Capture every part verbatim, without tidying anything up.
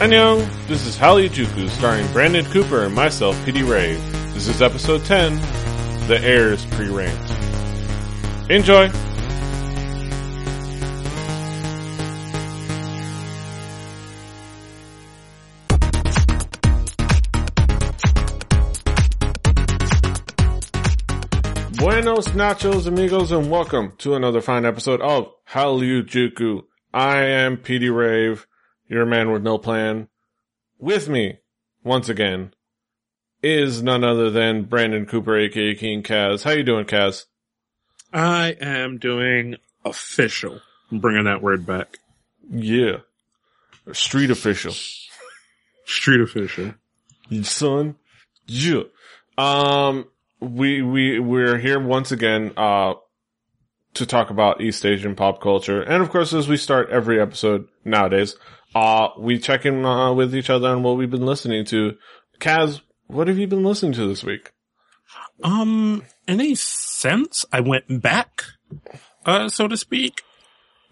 Annyeong, this is Hallyu Juku starring Brandon Cooper and myself, Petey Rave. This is episode ten, The Heirs Pre-Rant. Enjoy! Buenos nachos, amigos, and welcome to another fine episode of Hallyu Juku. I am Petey Rave, your man with no plan. With me, once again, is none other than Brandon Cooper, aka King Kaz. How you doing, Kaz? I am doing official. I'm bringing that word back. Yeah. Street official. Street official. Son. Yeah. Um... We, we, we're here once again, uh, to talk about East Asian pop culture. And of course, as we start every episode nowadays, uh, we check in, uh, with each other on what we've been listening to. Kaz, what have you been listening to this week? Um, in a sense, I went back, uh, so to speak.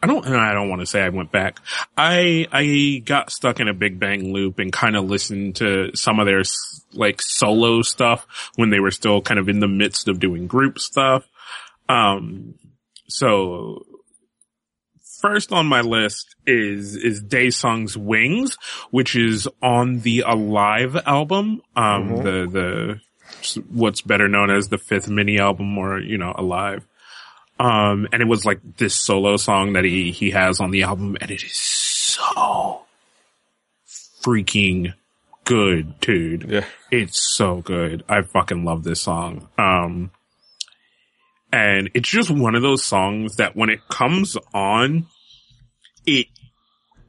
I don't, and I don't want to say I went back. I, I got stuck in a Big Bang loop and kind of listened to some of their like solo stuff when they were still kind of in the midst of doing group stuff. Um, so first on my list is, is Daesung's Wings, which is on the Alive album. Um, mm-hmm. the, the, what's better known as the fifth mini album or, you know, Alive. Um, and it was like this solo song that he, he has on the album, and it is so freaking good, dude. Yeah. It's so good. I fucking love this song. Um, and it's just one of those songs that when it comes on, it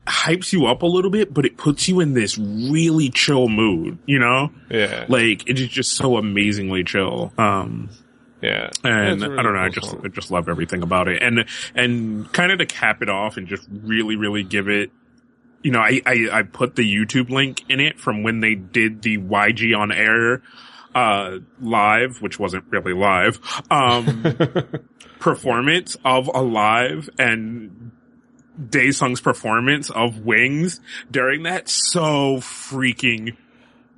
hypes you up a little bit, but it puts you in this really chill mood, you know? Yeah. Like, it is just so amazingly chill. Um, yeah. And really I don't know, cool I just song. I just love everything about it. And and kind of to cap it off and just really, really give it, you know, I, I, I put the YouTube link in it from when they did the Y G on air, uh, live, which wasn't really live, um, performance of Alive and Daesung's performance of Wings during that. So freaking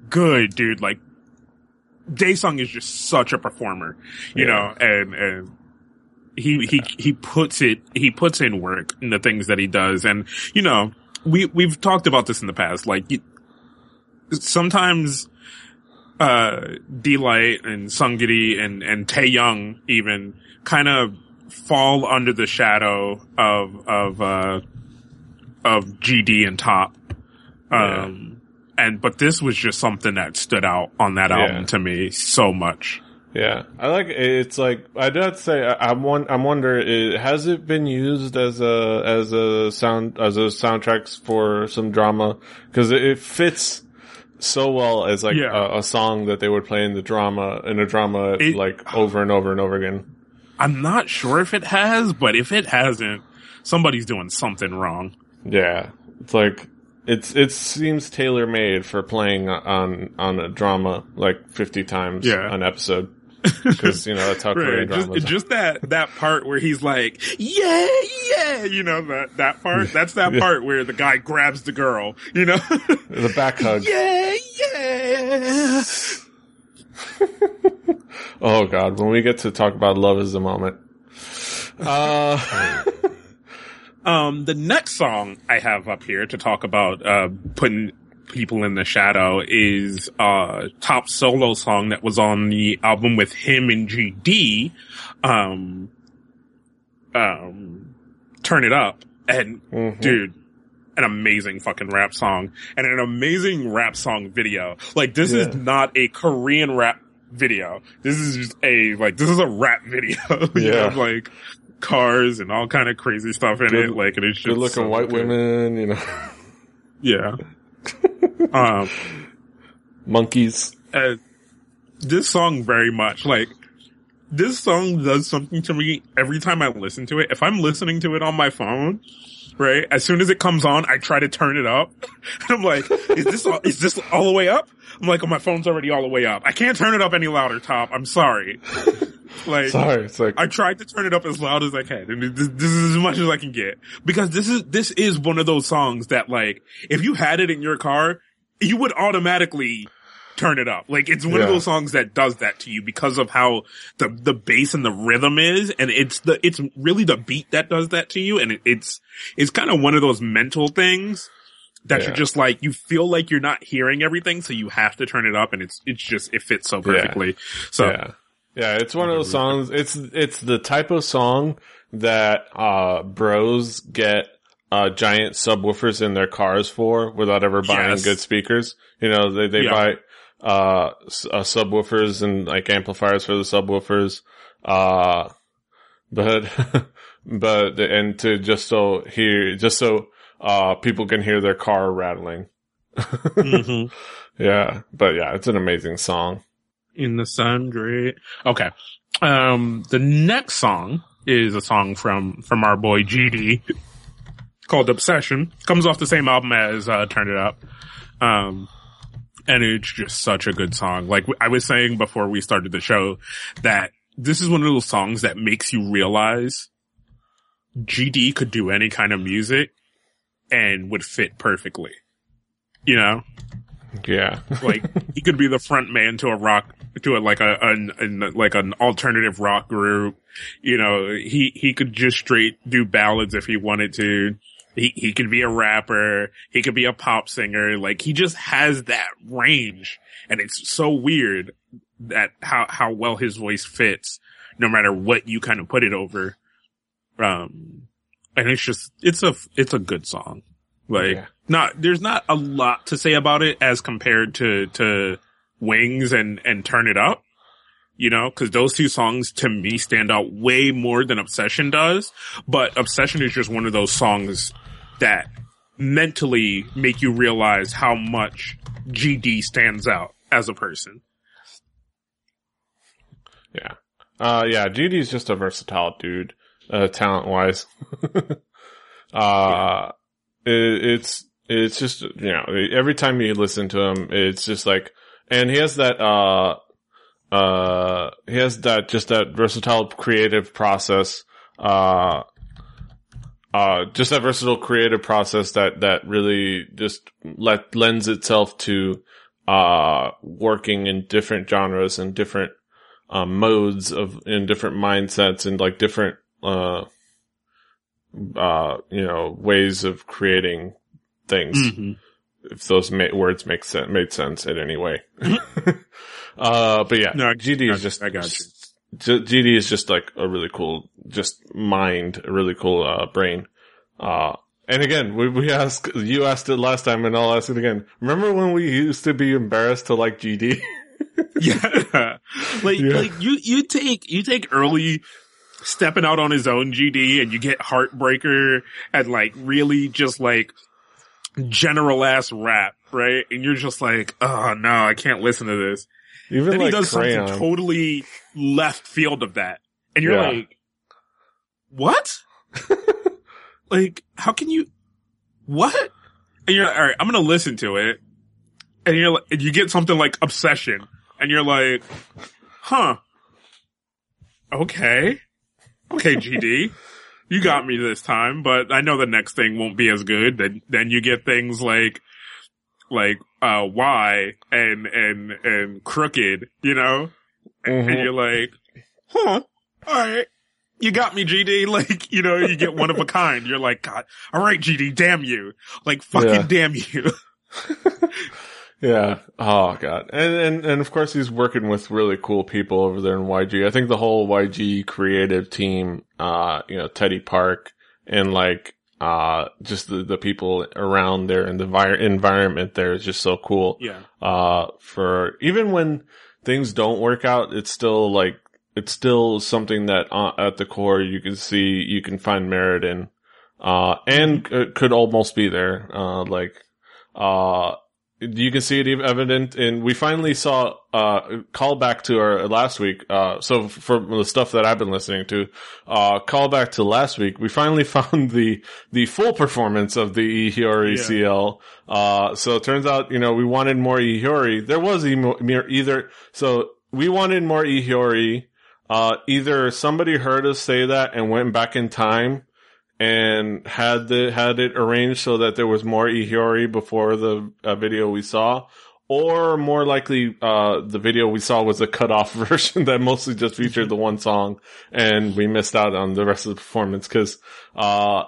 good, dude. Like, Daesung is just such a performer, you yeah. know, and, and, he, he, he puts it, he puts in work in the things that he does. And, you know, We, we've talked about this in the past. Like, you, sometimes, uh, D-Light and Seungri and, and Taeyoung even kind of fall under the shadow of, of, uh, of G D and Top. Um, yeah. and, but this was just something that stood out on that album yeah. to me so much. Yeah. I like, it's like, I'd have to say, I, I'm one, I'm wondering, has it been used as a, as a sound, as a soundtracks for some drama? Cause it, it fits so well as like yeah. a, a song that they would play in the drama, in a drama, it, like over and over and over again. I'm not sure if it has, but if it hasn't, somebody's doing something wrong. Yeah. It's like, it's, it seems tailor-made for playing on, on a drama like fifty times yeah. an episode. Because, you know, that's how Korean right. dramas just, just that that part where he's like, yeah, yeah, you know, that that part. That's that yeah. part where the guy grabs the girl, you know? The back hug. Yeah, yeah. Oh, God. When we get to talk about Love Is the Moment. Uh, um, the next song I have up here to talk about uh putting people in the shadow is uh top solo song that was on the album with him and G D, um um Turn It Up, and mm-hmm. dude, an amazing fucking rap song and an amazing rap song video. Like, this yeah. is not a Korean rap video, this is just a like this is a rap video. You yeah know, like cars and all kind of crazy stuff in good, it like and it's just good looking so white good. women, you know. Yeah. um monkeys. Uh, this song very much like this song does something to me every time I listen to it. If I'm listening to it on my phone, right, as soon as it comes on, I try to turn it up, and I'm like, is this all, is this all the way up? I'm like, oh, my phone's already all the way up. I can't turn it up any louder, Top. I'm sorry. Like, sorry, it's like I tried to turn it up as loud as I can, and this, this is as much as I can get, because this is this is one of those songs that, like, if you had it in your car, you would automatically turn it up. Like, it's one yeah. of those songs that does that to you because of how the the bass and the rhythm is, and it's the it's really the beat that does that to you, and it, it's it's kind of one of those mental things that yeah. you're just like, you feel like you're not hearing everything, so you have to turn it up, and it's it's just, it fits so perfectly. Yeah. So yeah. yeah, it's one of those songs. It's it's the type of song that uh bros get uh giant subwoofers in their cars for without ever buying yes. good speakers. You know, they they yeah. buy uh, uh subwoofers and like amplifiers for the subwoofers. Uh but but and to just so hear just so Uh, people can hear their car rattling. mm-hmm. Yeah. But yeah, it's an amazing song. In the sun, great. Okay. Um, the next song is a song from, from our boy G D called Obsession. Comes off the same album as, uh, Turn It Up. Um, and it's just such a good song. Like I was saying before we started the show, that this is one of those songs that makes you realize G D could do any kind of music and would fit perfectly, you know. Yeah, like he could be the front man to a rock, to a like a an, an like an alternative rock group. You know, he he could just straight do ballads if he wanted to. He he could be a rapper. He could be a pop singer. Like he just has that range, and it's so weird that how how well his voice fits, no matter what you kind of put it over. Um. And it's just, it's a, it's a good song. Like, yeah. not, there's not a lot to say about it as compared to, to Wings and, and Turn It Up. You know, cause those two songs to me stand out way more than Obsession does. But Obsession is just one of those songs that mentally make you realize how much G D stands out as a person. Yeah. Uh, yeah, G D's just a versatile dude. Uh, talent wise. uh, it, it's, it's just, you know, every time you listen to him, it's just like, and he has that, uh, uh, he has that, just that versatile creative process, uh, uh, just that versatile creative process that, that really just let, lends itself to, uh, working in different genres and different, uh, modes of, in different mindsets and like different, Uh, uh, you know, ways of creating things. Mm-hmm. If those ma- words make sense, made sense in any way. uh, but yeah, no, G D no, is just, I got you. G D is just like a really cool, just mind, a really cool, uh, brain. Uh, and again, we, we asked, you asked it last time and I'll ask it again. Remember when we used to be embarrassed to like G D? yeah. Like, yeah. like you, you take, you take early, stepping out on his own G D and you get Heartbreaker and like really just like general ass rap, right? And you're just like, oh no, I can't listen to this. Even then like he does Crayon. Something totally left field of that. And you're yeah. like, what? Like, how can you, what? And you're like, all right, I'm going to listen to it. And you're like, and you get something like Obsession and you're like, huh. Okay. Okay, G D, you got me this time, but I know the next thing won't be as good. Then, then you get things like, like, uh, Y and, and, and Crooked, you know? Mm-hmm. And you're like, huh, alright, you got me, G D. Like, you know, you get one of a kind. You're like, God, alright, G D, damn you. Like, fucking yeah. damn you. Yeah. Oh, God. And, and, and of course he's working with really cool people over there in Y G. I think the whole Y G creative team, uh, you know, Teddy Park and like, uh, just the, the people around there and the vi- environment there is just so cool. Yeah. Uh, for even when things don't work out, it's still like, it's still something that uh, at the core you can see, you can find merit in, uh, and it could almost be there, uh, like, uh, you can see it evident, and we finally saw uh call back to our last week. Uh, so from the stuff that I've been listening to, uh, call back to last week, we finally found the the full performance of the Ihwori yeah. C L. Uh, so it turns out, you know, we wanted more Ihwori. There was e- either, so we wanted more Ihwori. Uh, either somebody heard us say that and went back in time and had the, had it arranged so that there was more Ihwori before the uh, video we saw, or more likely, uh, the video we saw was a cut-off version that mostly just featured the one song, and we missed out on the rest of the performance because, uh,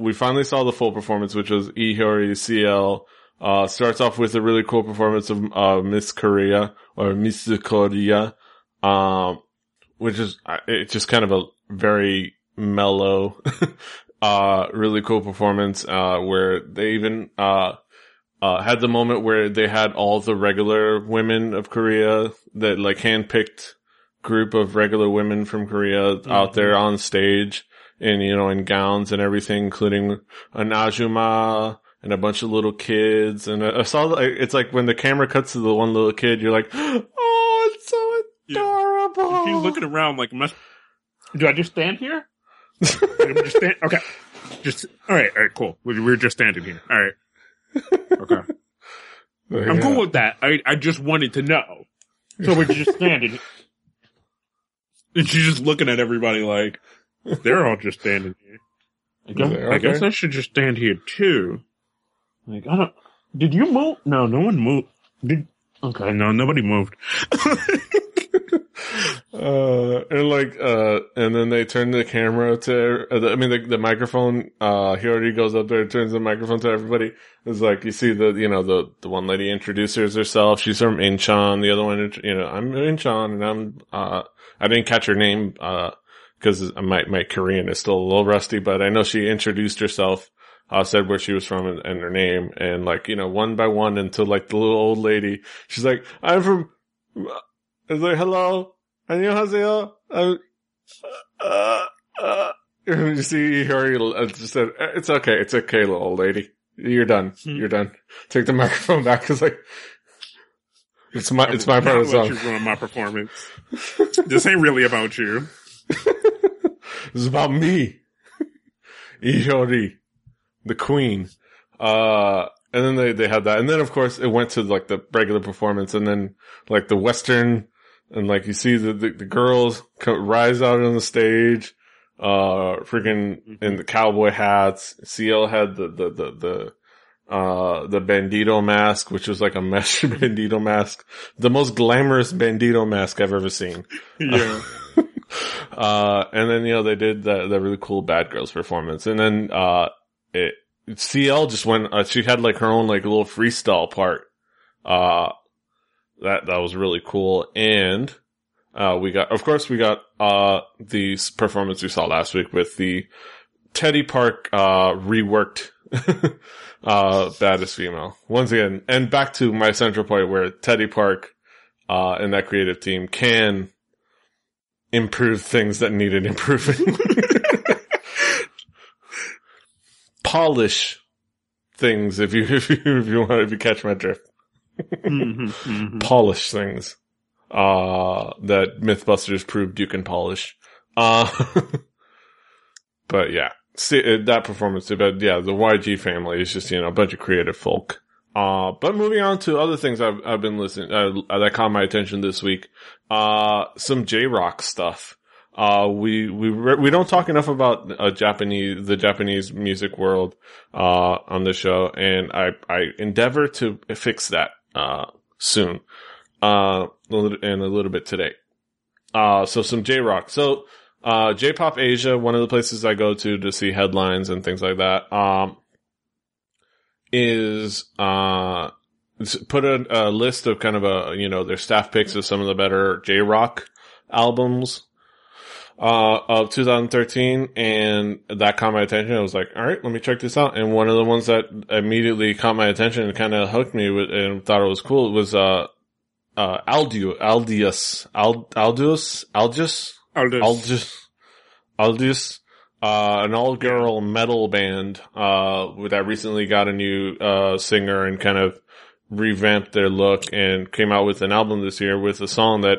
we finally saw the full performance, which was Ihwori, C L, uh, starts off with a really cool performance of, uh, Miss Korea, or Miss Korea, um, which is, it's just kind of a very mellow, uh, really cool performance, uh, where they even, uh, uh, had the moment where they had all the regular women of Korea, that like handpicked group of regular women from Korea mm-hmm. out there on stage and, you know, in gowns and everything, including an Ajuma and a bunch of little kids. And I saw, it's like when the camera cuts to the one little kid, you're like, oh, it's so adorable. Yeah. He's looking around like, must, do I just stand here? just stand? Okay. Just, all right. All right. Cool. We're just standing here. All right. Okay. But, I'm yeah. cool with that. I I just wanted to know. So we're just standing. And she's just looking at everybody like, they're all just standing here. I guess, okay. I guess I should just stand here too. Like, I don't, did you move? No, no one moved. Did, okay, no, nobody moved. uh, and like, uh, and then they turn the camera to, uh, the, I mean, the, the microphone, uh, Hiyori goes up there and turns the microphone to everybody. It's like, you see the, you know, the, the one lady introduces herself. She's from Incheon. The other one, you know, I'm Incheon and I'm, uh, I didn't catch her name, uh, because my, my Korean is still a little rusty, but I know she introduced herself, uh, said where she was from and, and her name, and like, you know, one by one until like the little old lady, she's like, I'm from, it's like, hello, 안녕하세요, I'm, uh, uh, you see, Ihwori just said, it's okay, it's okay, little old lady, you're done, you're done. Take the microphone back, cause like, it's my, it's my part of the song. You're ruining my performance. This ain't really about you. It's about me, Ihwori, the queen. Uh, and then they, they had that. And then, of course, it went to like the regular performance and then like the Western and like you see the, the, the girls co- rise out on the stage, uh, freaking in the cowboy hats. C L had the, the, the, the, uh, the bandito mask, which was like a mesh bandito mask, the most glamorous bandito mask I've ever seen. Yeah. Uh, and then, you know, they did the, the really cool Bad Girls performance. And then, uh, it, C L just went, uh, she had like her own like little freestyle part. Uh, that, that was really cool. And, uh, we got, of course we got, uh, the performance we saw last week with the Teddy Park, uh, reworked, uh, Baddest Female. Once again, and back to my central point where Teddy Park, uh, and that creative team can improve things that needed improving. Polish things, if you, if you, if you want, if you catch my drift. Mm-hmm, mm-hmm. Polish things, uh, that Mythbusters proved you can polish. Uh, but yeah, see, that performance too, but yeah, the Y G family is just, you know, a bunch of creative folk. Uh, but moving on to other things I've, I've been listening, uh, that caught my attention this week. Uh, some J-Rock stuff. Uh, we, we, re- we don't talk enough about, uh, Japanese, the Japanese music world, uh, on the show. And I, I endeavor to fix that, uh, soon. Uh, and a little bit today. Uh, so some J-Rock. So, uh, J-Pop Asia, one of the places I go to to see headlines and things like that. Um, is, uh, put a, a list of kind of a, you know, their staff picks of some of the better J-Rock albums, uh, of twenty thirteen. And that caught my attention. I was like, all right, let me check this out. And one of the ones that immediately caught my attention and kind of hooked me with, and thought it was cool, it was, uh, uh, Aldu, Aldius, Ald, Aldus, Aldus, Aldus, Aldus, Aldus. Uh, an all-girl metal band, uh, that recently got a new, uh, singer and kind of revamped their look and came out with an album this year with a song that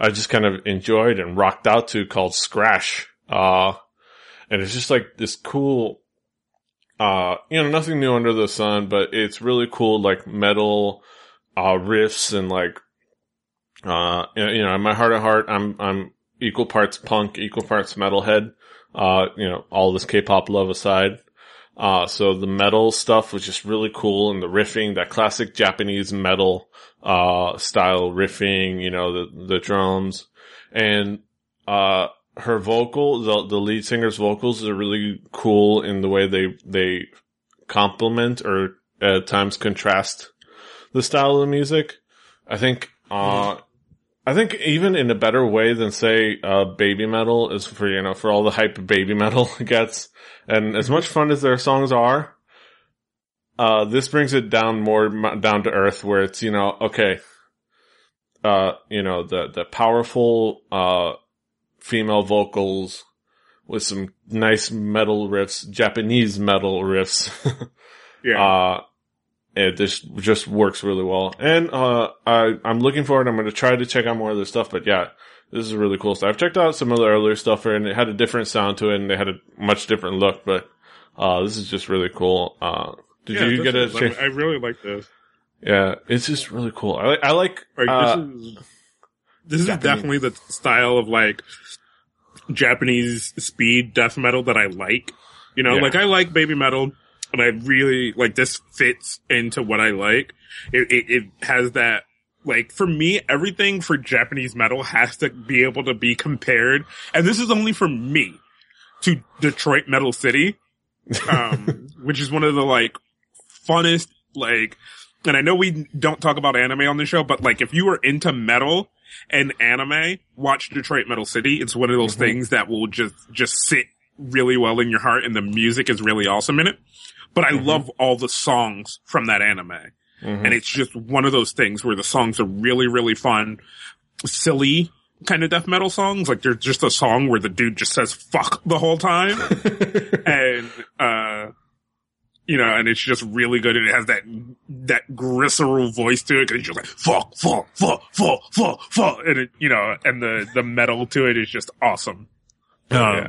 I just kind of enjoyed and rocked out to called Scratch. Uh, and it's just like this cool, uh, you know, nothing new under the sun, but it's really cool, like metal, uh, riffs and like, uh, you know, in my heart of heart, I'm, I'm, equal parts punk, equal parts metalhead. Uh, you know, all this K-pop love aside. Uh, so the metal stuff was just really cool, and the riffing, that classic Japanese metal, uh, style riffing, you know, the, the drums. And, uh, her vocal, the, the lead singer's vocals are really cool in the way they, they complement or at times contrast the style of the music. I think, uh, I think even in a better way than, say, uh, baby metal is for, you know, for all the hype baby metal gets. And as much fun as their songs are, uh, this brings it down more down to earth where it's, you know, okay, uh, you know, the, the powerful, uh, female vocals with some nice metal riffs, Japanese metal riffs. Yeah. Uh, It just, just works really well. And, uh, I, I'm looking forward. I'm going to try to check out more of their stuff, but yeah, this is really cool stuff. I've checked out some of the earlier stuff and it had a different sound to it and they had a much different look, but, uh, this is just really cool. Uh, did yeah, you get a chance? I really like this. Yeah, it's just really cool. I, I like, like uh, this is, this is definitely the style of like Japanese speed death metal that I like. You know, yeah. like I like baby metal. And I really, like, this fits into what I like. It, it, it has that, like, for me, everything for Japanese metal has to be able to be compared. And this is only for me to Detroit Metal City, um, which is one of the, like, funnest, like, and I know we don't talk about anime on the show, but, like, if you are into metal and anime, watch Detroit Metal City. It's one of those mm-hmm. things that will just, just sit really well in your heart, and the music is really awesome in it. But I mm-hmm. love all the songs from that anime. Mm-hmm. And it's just one of those things where the songs are really, really fun, silly kind of death metal songs. Like, there's just a song where the dude just says fuck the whole time. and, uh, you know, and it's just really good. And it has that, that gristle voice to it. Cause it's just like, fuck, fuck, fuck, fuck, fuck, fuck. And it, you know, and the, the metal to it is just awesome. Um, yeah.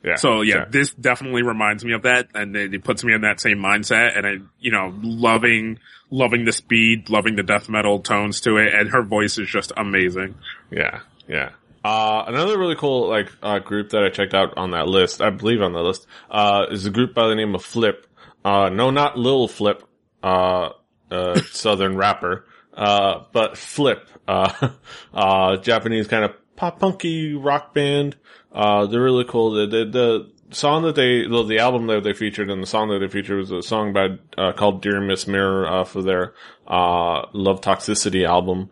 Yeah, so yeah, sure. This definitely reminds me of that, and it, it puts me in that same mindset. And I, you know, loving, loving the speed, loving the death metal tones to it, and her voice is just amazing. Yeah, yeah. Uh, another really cool like uh, group that I checked out on that list, I believe on the list, uh, is a group by the name of Flip. Uh, no, not Lil Flip, uh, uh, Southern rapper, uh, but Flip, uh, uh, Japanese kind of pop punky rock band. Uh, they're really cool. The, the, the song that they, the, the album that they featured and the song that they featured was a song by, uh, called Dear Miss Mirror, uh, for their, uh, Love Toxicity album,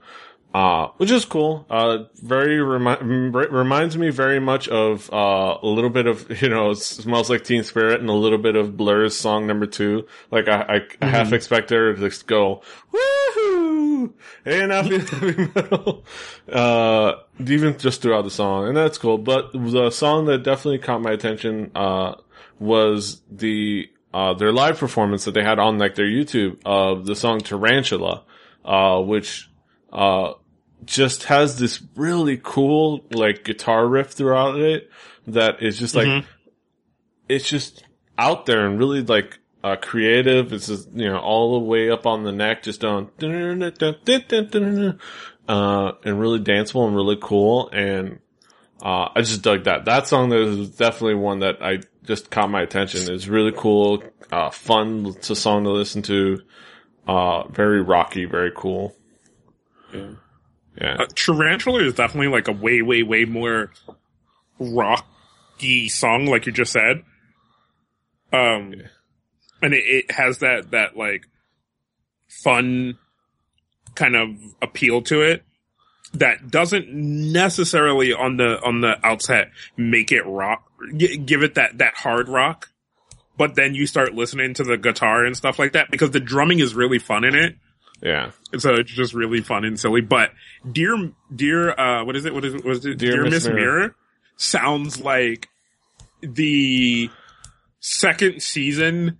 uh, which is cool. Uh, very remi- reminds me very much of, uh, a little bit of, you know, Smells Like Teen Spirit and a little bit of Blur's song number two. Like, I, I mm-hmm. half expect her to just go, woohoo! And I feel heavy metal. Uh, Even just throughout the song, and that's cool. But the song that definitely caught my attention, uh, was the, uh, their live performance that they had on, like, their YouTube of the song Tarantula, uh, which, uh, just has this really cool, like, guitar riff throughout it that is just like, mm-hmm. it's just out there and really, like, Uh, creative. It's just, you know, all the way up on the neck, just on, uh, and really danceable and really cool. And, uh, I just dug that. That song is definitely one that I just caught my attention. It's really cool, uh, fun. It's a song to listen to. Uh, very rocky, very cool. Yeah. Yeah. Uh, Tarantula is definitely like a way, way, way more rocky song, like you just said. Um, yeah. And it, it has that, that, like, fun kind of appeal to it that doesn't necessarily on the, on the outset make it rock, give it that, that hard rock. But then you start listening to the guitar and stuff like that because the drumming is really fun in it. Yeah. So it's just really fun and silly. But Dear, Dear, uh, what is it? What is it? What is it? Dear, Dear Miss Mirror. Mirror sounds like the second season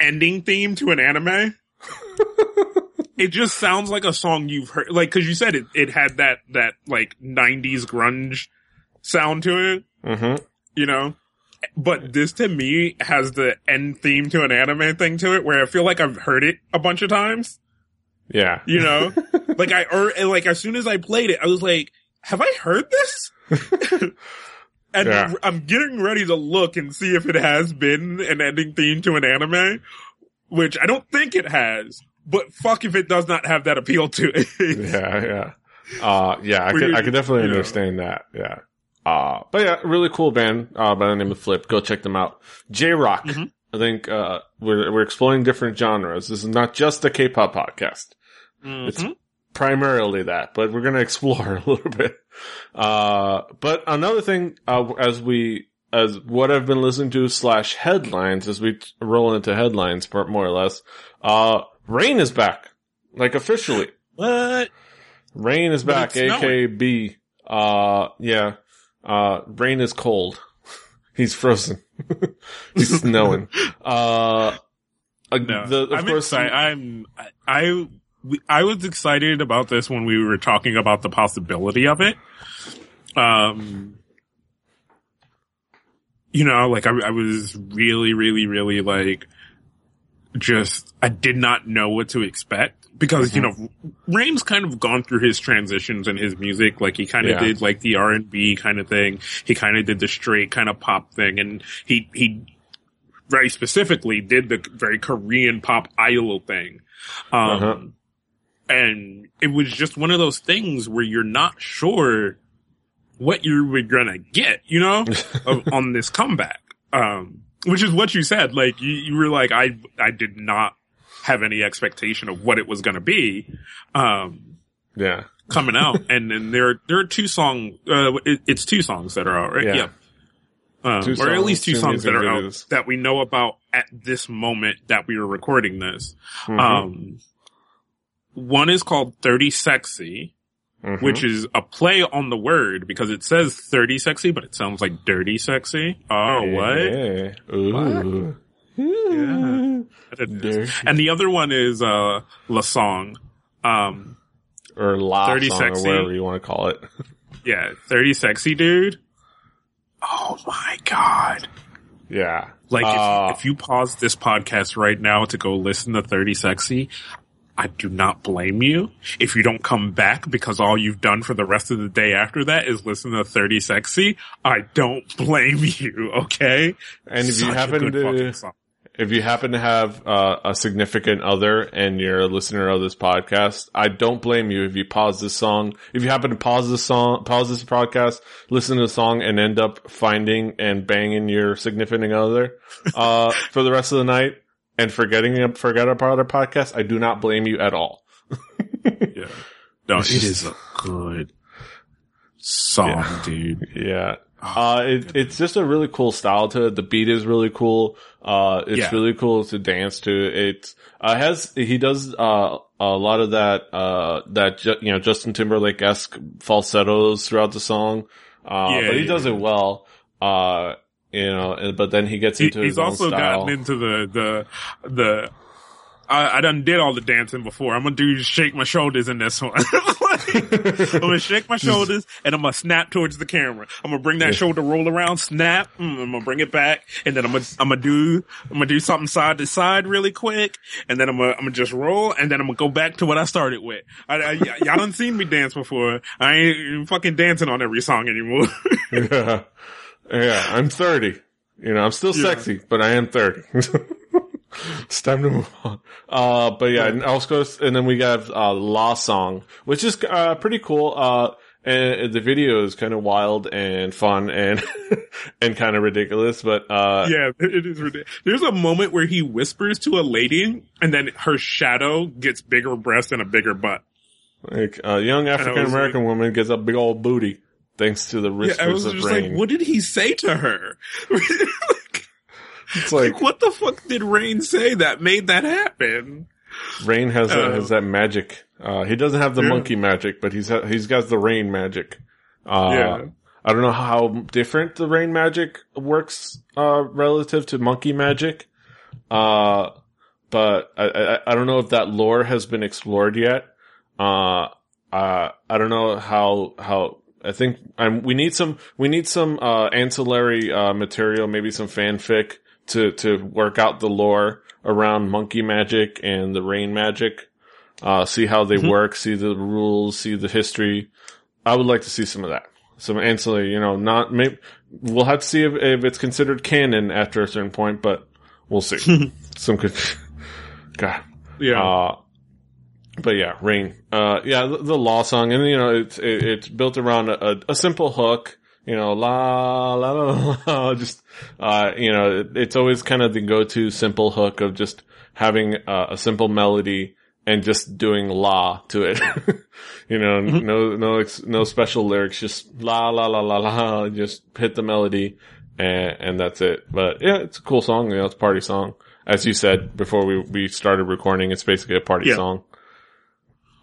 ending theme to an anime. It just sounds like a song you've heard, like, because you said it, it had that that like nineties grunge sound to it, mm-hmm. you know. But this to me has the end theme to an anime thing to it, where I feel like I've heard it a bunch of times. Yeah, you know, like I or like as soon as I played it, I was like, "Have I heard this?" And yeah. I'm getting ready to look and see if it has been an ending theme to an anime, which I don't think it has, but fuck if it does not have that appeal to it. Yeah, yeah. Uh, yeah, I could, I could definitely understand know. that, yeah. Uh, but yeah, really cool band, uh, by the name of Flip. Go check them out. J-Rock. Mm-hmm. I think, uh, we're, we're exploring different genres. This is not just a K-pop podcast. Mm-hmm. It's primarily that, but we're gonna explore a little bit. Uh, but another thing, uh, as we, as what I've been listening to slash headlines, as we roll into headlines, more or less, uh, Rain is back. Like, officially. What? Rain is back, A K B. Uh, yeah. Uh, Rain is cold. He's frozen. He's snowing. Uh, no, the, of I'm course, excited. I'm, I, I, I was excited about this when we were talking about the possibility of it. Um, you know, like I, I was really, really, really like, just, I did not know what to expect because, mm-hmm. you know, Rain's kind of gone through his transitions in his music. Like he kind of yeah. did like the R and B kind of thing. He kind of did the straight kind of pop thing. And he, he very specifically did the very Korean pop idol thing. Um, uh-huh. and it was just one of those things where you're not sure what you were going to get, you know, of, on this comeback. Um, Which is what you said. Like, you, you were like, I I did not have any expectation of what it was going to be. Um, yeah. Coming out. And then there, there are two songs. Uh, it, it's two songs that are out, right? Yeah. yeah. Um, or songs, at least two, two songs that are videos. out that we know about at this moment that we were recording this. Mm-hmm. Um, one is called thirty Sexy, mm-hmm. which is a play on the word because it says thirty sexy, but it sounds like dirty sexy. Oh, hey, what? Hey. Ooh. What? Ooh. Yeah. And the other one is, uh, La Song. Um, or La thirty Song, sexy. Or whatever you want to call it. Yeah, thirty Sexy, dude. Oh my God. Yeah. Like, uh, if, if you pause this podcast right now to go listen to thirty Sexy, I do not blame you if you don't come back because all you've done for the rest of the day after that is listen to thirty Sexy. I don't blame you, okay? And if Such you happen to, if you happen to have uh, a significant other and you're a listener of this podcast, I don't blame you if you pause this song. If you happen to pause this song, pause this podcast, listen to the song, and end up finding and banging your significant other uh, for the rest of the night. And forgetting, forget about our podcast, I do not blame you at all. yeah. No, it is a good song, yeah. dude. Yeah. Oh, uh, it, it's just a really cool style to it. The beat is really cool. Uh, it's yeah. really cool to dance to. It, uh, has, he does, uh, a lot of that, uh, that, ju- you know, Justin Timberlake-esque falsettos throughout the song. Uh, yeah, but he yeah. does it well. Uh, You know, but then he gets into he, his own style. He's also gotten into the, the, the, I, I done did all the dancing before. I'm gonna do shake my shoulders in this one. like, I'm gonna shake my shoulders and I'm gonna snap towards the camera. I'm gonna bring that yeah. shoulder roll around, snap, mm, I'm gonna bring it back, and then I'm gonna, I'm gonna do, I'm gonna do something side to side really quick, and then I'm gonna, I'm gonna just roll, and then I'm gonna go back to what I started with. I, I, y- y'all done seen me dance before. I ain't fucking dancing on every song anymore. yeah. Yeah, I'm thirty. You know, I'm still yeah. sexy, but I am thirty. It's time to move on. Uh, but yeah, and also, and then we got, uh, La Song, which is, uh, pretty cool. Uh, and the video is kind of wild and fun and, and kind of ridiculous, but, uh. Yeah, it is ridiculous. There's a moment where he whispers to a lady and then her shadow gets bigger breasts and a bigger butt. Like, a young African American like, woman gets a big old booty. Thanks to the risk yeah, I was of just Rain. Like, what did he say to her? like, it's like, like, what the fuck did Rain say that made that happen? Rain has uh, that, has that magic. Uh, he doesn't have the yeah. monkey magic, but he's he's got the Rain magic. Uh, yeah. I don't know how different the Rain magic works uh, relative to monkey magic, uh, but I, I I don't know if that lore has been explored yet. Uh, uh, I don't know how how. I think um, we need some we need some uh, ancillary uh, material, maybe some fanfic to to work out the lore around monkey magic and the Rain magic. Uh, see how they mm-hmm. work, see the rules, see the history. I would like to see some of that. some ancillary, you know, not, maybe, we'll have to see if, if it's considered canon after a certain point, but we'll see. Some good, God. Yeah. Uh, but yeah, Rain. Uh, yeah, the, the law song, and you know, it's, it, it's built around a, a simple hook, you know, la, la, la, la, just, uh, you know, it, it's always kind of the go-to simple hook of just having uh, a simple melody and just doing la to it. You know, mm-hmm. no, no, no special lyrics, just la, la, la, la, la, just hit the melody and, and that's it. But yeah, it's a cool song, you know, it's a party song. As you said before we, we started recording, it's basically a party yeah. song.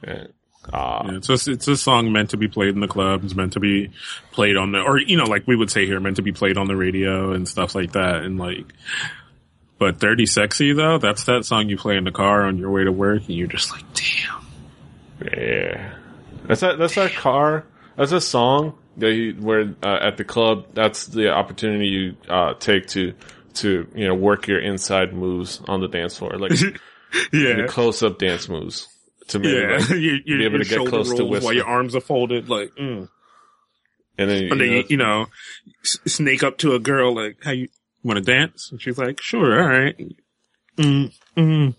Yeah. Uh, yeah, it's a, it's a song meant to be played in the club. It's meant to be played on the, or, you know, like we would say here, meant to be played on the radio and stuff like that. And like, but thirty Sexy though, that's that song you play in the car on your way to work and you're just like, damn. Yeah. That's that, that's damn. that car. That's a song that you, where, uh, at the club, that's the opportunity you, uh, take to, to, you know, work your inside moves on the dance floor. Like, yeah. The close up dance moves. To maybe yeah, like, you, you, be able to get close to whisper while your arms are folded, like, mm. and then, you, and then know, you know, snake up to a girl, like, "How you want to dance?" And she's like, "Sure, all right." Mm, mm,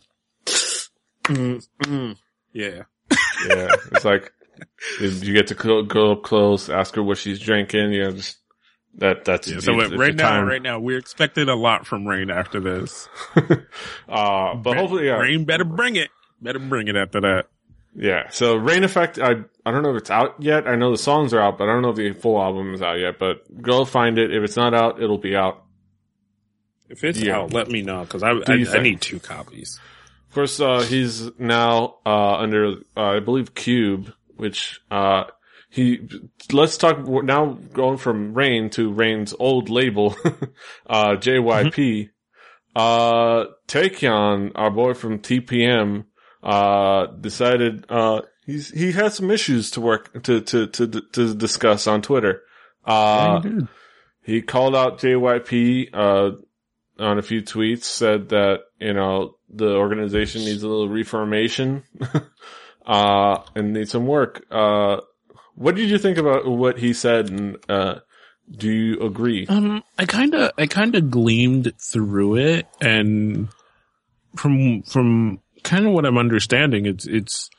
mm, mm. Yeah, yeah. It's like you get to go, go up close, ask her what she's drinking. You know, just that. That's yeah, so. It's, right it's now, right now, we're expecting a lot from Rain after this. uh but Rain, hopefully, yeah. Rain better bring it. Better bring it after that. Yeah. So Rain Effect, I I don't know if it's out yet. I know the songs are out, but I don't know if the full album is out yet. But go find it. If it's not out, it'll be out. If it's yeah. out, let me know because I I, I need two copies. Of course, uh, he's now uh, under uh, I believe Cube, which uh, he. Let's talk now. Going from Rain to Rain's old label, uh, J Y P. Mm-hmm. Uh, Taekyon, our boy from T P M. Uh, decided, uh, he's, he had some issues to work, to, to, to, to discuss on Twitter. Uh, yeah, he, he called out J Y P, uh, on a few tweets, said that, you know, the organization needs a little reformation, uh, and needs some work. Uh, what did you think about what he said and, uh, do you agree? Um, I kinda, I kinda gleamed through it and from, from, kind of what I'm understanding, it's it's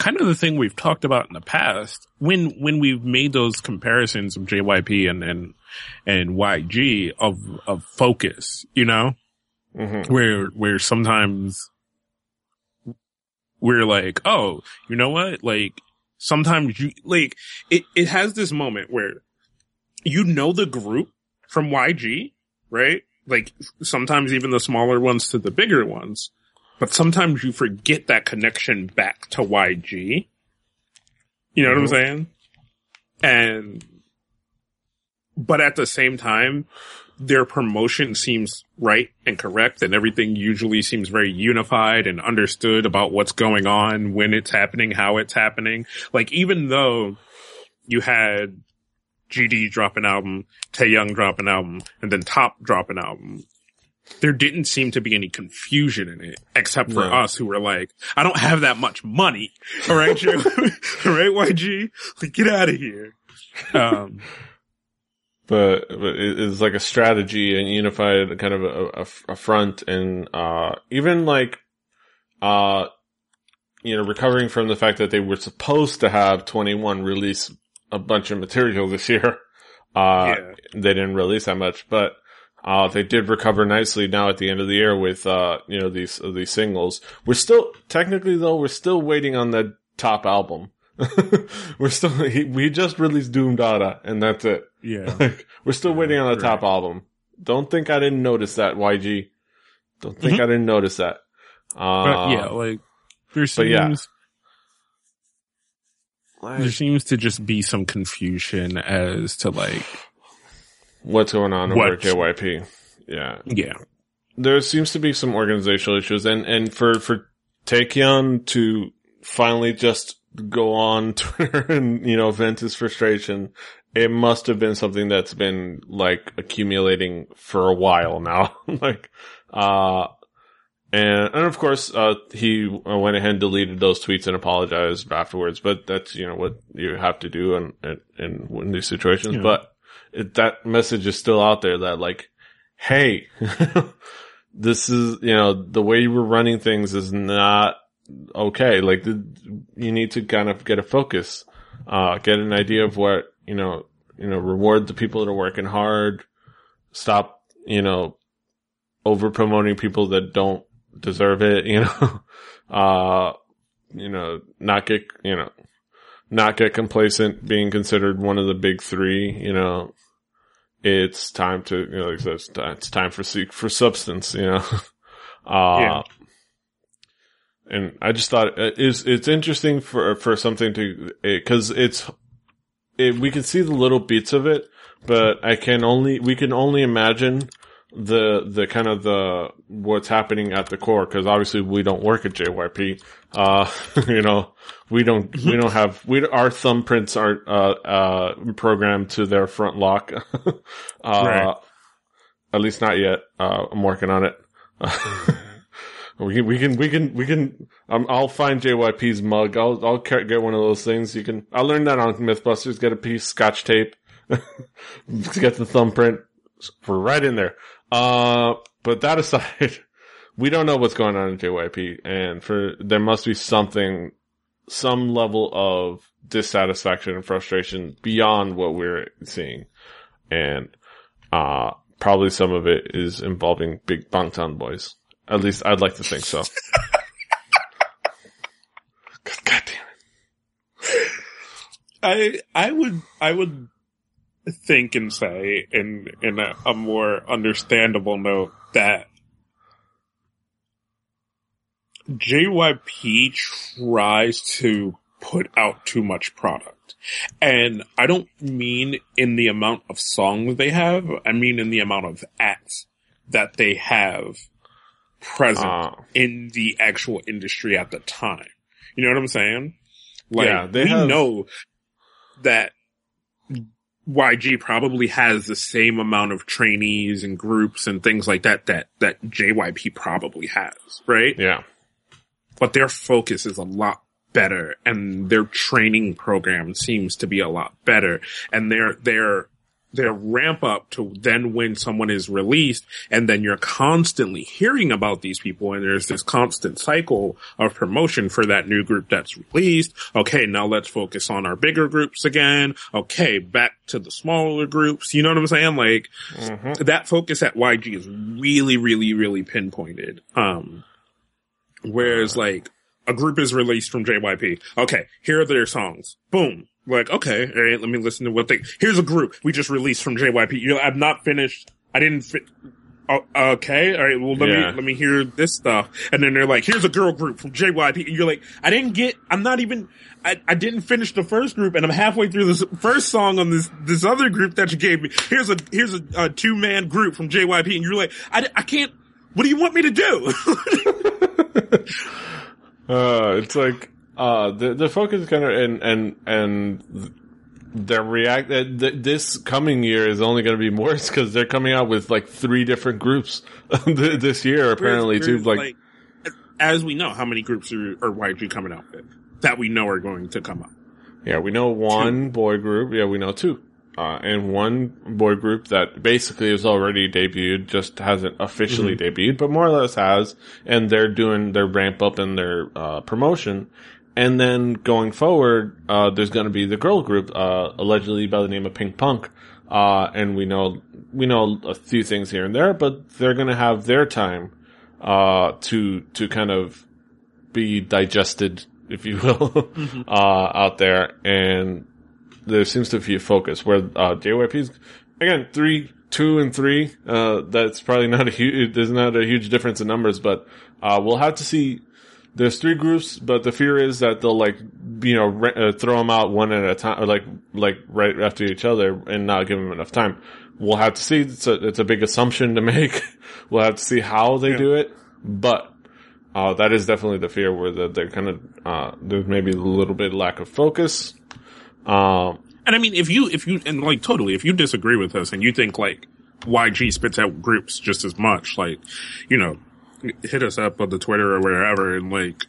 kind of the thing we've talked about in the past when when we've made those comparisons of J Y P and and, and Y G of of focus, you know, mm-hmm. where where sometimes we're like, oh, you know what, like sometimes you like it it has this moment where you know the group from Y G, right? Like sometimes even the smaller ones to the bigger ones. But sometimes you forget that connection back to Y G. You know mm-hmm. what I'm saying? And, but at the same time, their promotion seems right and correct and everything usually seems very unified and understood about what's going on, when it's happening, how it's happening. Like even though you had G D drop an album, Taeyoung drop an album, and then Top drop an album, there didn't seem to be any confusion in it, except for no. us who were like, I don't have that much money. All right, Joe? All right, Y G? Like, get out of here. Um, but, but it's like a strategy and unified kind of a, a, a front. And, uh, even like, uh, you know, recovering from the fact that they were supposed to have twenty-one release a bunch of material this year. Uh, yeah. They didn't release that much, but, Uh, they did recover nicely now at the end of the year with, uh, you know, these, uh, these singles. We're still, technically though, we're still waiting on the Top album. We're still, he, we just released Doom Dada and that's it. Yeah. Like, we're still yeah, waiting on the right. Top album. Don't think I didn't notice that, Y G. Don't think mm-hmm. I didn't notice that. Uh, but yeah, like, there seems, yeah. like, there seems to just be some confusion as to like, what's going on what? over at J Y P. Yeah. Yeah. There seems to be some organizational issues and, and for, for Taekyon to finally just go on Twitter and, you know, vent his frustration, it must have been something that's been like accumulating for a while now. Like, uh, And, and of course, uh, he went ahead and deleted those tweets and apologized afterwards. But that's, you know, what you have to do in, in, in these situations. Yeah. But it, that message is still out there that, like, hey, this is, you know, the way you were running things is not okay. Like, the, you need to kind of get a focus, uh, get an idea of what, you know, you know, reward the people that are working hard. Stop, you know, over promoting people that don't deserve it, you know, uh, you know, not get, you know, not get complacent being considered one of the big three, you know, it's time to, you know, it's, it's time for seek for substance, you know, uh, yeah. And I just thought it's, it's interesting for, for something to, it, cause it's, it, we can see the little beats of it, but I can only, we can only imagine the, the kind of the, what's happening at the core, cause obviously we don't work at J Y P. Uh, you know, we don't, we don't have, we, our thumbprints aren't, uh, uh, programmed to their front lock. uh, right. At least not yet. Uh, I'm working on it. We can, we can, we can, we can, um, I'll find J Y P's mug. I'll, I'll get one of those things. You can, I learned that on Mythbusters. Get a piece of scotch tape. Get the thumbprint. We're right in there. Uh, but that aside, we don't know what's going on in J Y P. And for, there must be something, some level of dissatisfaction and frustration beyond what we're seeing. And, uh, probably some of it is involving big Bangtan boys. At least I'd like to think so. God damn it. I I would I would think and say in in a, a more understandable note that J Y P tries to put out too much product. And I don't mean in the amount of songs they have, I mean in the amount of acts that they have present uh, in the actual industry at the time. You know what I'm saying? Like, yeah, they we have... know that Y G probably has the same amount of trainees and groups and things like that that, that J Y P probably has, right? Yeah. But their focus is a lot better, and their training program seems to be a lot better, and their their their ramp up to then when someone is released, and then you're constantly hearing about these people, and there's this constant cycle of promotion for that new group that's released. Okay, now let's focus on our bigger groups again. Okay, back to the smaller groups. You know what I'm saying? Like, mm-hmm. that focus at Y G is really, really, really pinpointed. Um, whereas, like, a group is released from J Y P. Okay, here are their songs. Boom. Like, okay, all right, let me listen to what they... Here's a group we just released from J Y P. You know, I'm not finished. I didn't... Fi- oh, okay, all right, well, let yeah. me let me hear this stuff. And then they're like, here's a girl group from J Y P. And you're like, I didn't get... I'm not even... I, I didn't finish the first group, and I'm halfway through this first song on this this other group that you gave me. Here's a here's a, a two-man group from J Y P. And you're like, I, I can't... What do you want me to do? uh, it's like... Uh, the, the focus kind of, and, and, and their react, th- this coming year is only going to be worse because they're coming out with like three different groups this year, apparently, there's, there's too. Like, like, as we know, how many groups are, are Y G coming out with that we know are going to come up? Yeah, we know one two. boy group. Yeah, we know two. Uh, and one boy group that basically is already debuted, just hasn't officially mm-hmm. debuted, but more or less has, and they're doing their ramp up and their, uh, promotion. And then going forward, uh, there's going to be the girl group, uh, allegedly by the name of Pink Punk. Uh, and we know, we know a few things here and there, but they're going to have their time, uh, to, to kind of be digested, if you will, mm-hmm. uh, out there. And there seems to be a focus where, uh, J Y P's, again, three, two and three, uh, that's probably not a huge, there's not a huge difference in numbers, but, uh, we'll have to see. There's three groups, but the fear is that they'll, like, you know, re- uh, throw them out one at a time, or like, like right after each other, and not give them enough time. We'll have to see. It's a, it's a big assumption to make. We'll have to see how they yeah. do it, but uh, that is definitely the fear, where the, they're kind of uh, there's maybe a little bit lack of focus. Um, and I mean, if you if you and like totally, if you disagree with us and you think like Y G spits out groups just as much, like, you know. hit us up on the Twitter or wherever and like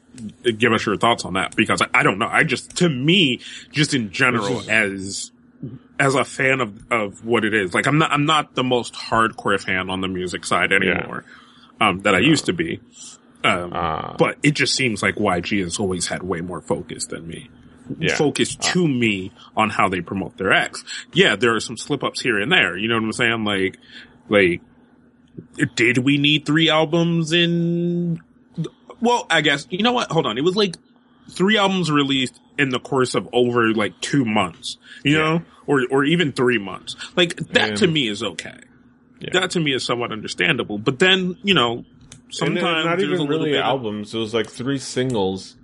give us your thoughts on that, because I, I don't know. I just, to me, just in general, as as a fan of of what it is, like I'm not I'm not the most hardcore fan on the music side anymore yeah. um, that I used to be. Um, uh, but it just seems like Y G has always had way more focus than me. Yeah. Focus to uh, me on how they promote their acts. Yeah, there are some slip ups here and there. You know what I'm saying? Like, like, did we need three albums in? Well, I guess, you know what? Hold on. It was like three albums released in the course of over like two months, you yeah. know, or, or even three months. Like that and, to me is okay. Yeah. That to me is somewhat understandable. But then, you know, sometimes and not even really albums. Of- it was like three singles,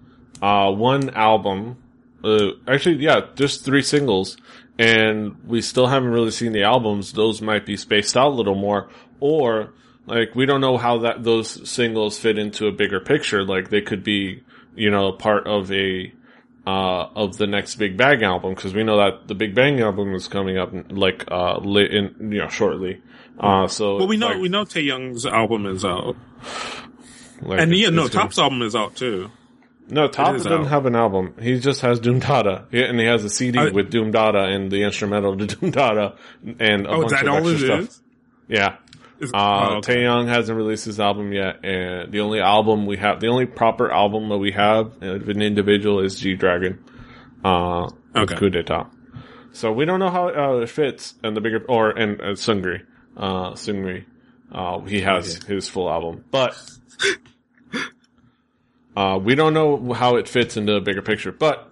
uh, one album. Uh, actually, yeah, just three singles, and we still haven't really seen the albums. Those might be spaced out a little more, or like we don't know how that those singles fit into a bigger picture. Like they could be, you know, part of a uh of the next Big Bang album, because we know that the Big Bang album is coming up like uh lit in you know shortly. Uh, so well, we know like, we know Taehyung's album is out, like and yeah, no, Top's album is out too. No, Top doesn't out. have an album. He just has Doom Dada. He, and he has a C D I, with Doom Dada and the instrumental to Doom Dada and a oh, bunch that of extra stuff. Is? Yeah. Is, uh, oh, okay. Taehyung hasn't released his album yet, and the only album we have, the only proper album that we have of an individual is G-Dragon. Uh, okay. Coup d'etat. So we don't know how uh, it fits in the bigger, or, and uh, Seungri. Uh, Seungri. Uh, he has okay. his full album. But, Uh, we don't know how it fits into the bigger picture, but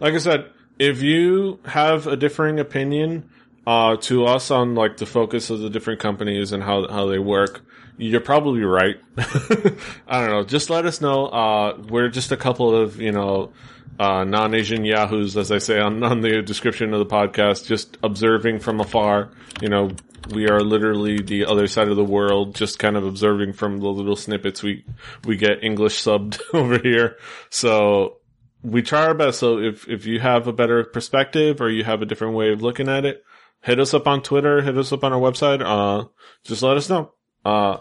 like I said, if you have a differing opinion, uh, to us on like the focus of the different companies and how, how they work, you're probably right. I don't know. Just let us know. Uh, we're just a couple of, you know, uh, non-Asian yahoos, as I say on, on the description of the podcast, just observing from afar. You know, we are literally the other side of the world, just kind of observing from the little snippets we, we get English subbed over here. So we try our best. So if, if you have a better perspective or you have a different way of looking at it, hit us up on Twitter, hit us up on our website. Uh, just let us know. Uh,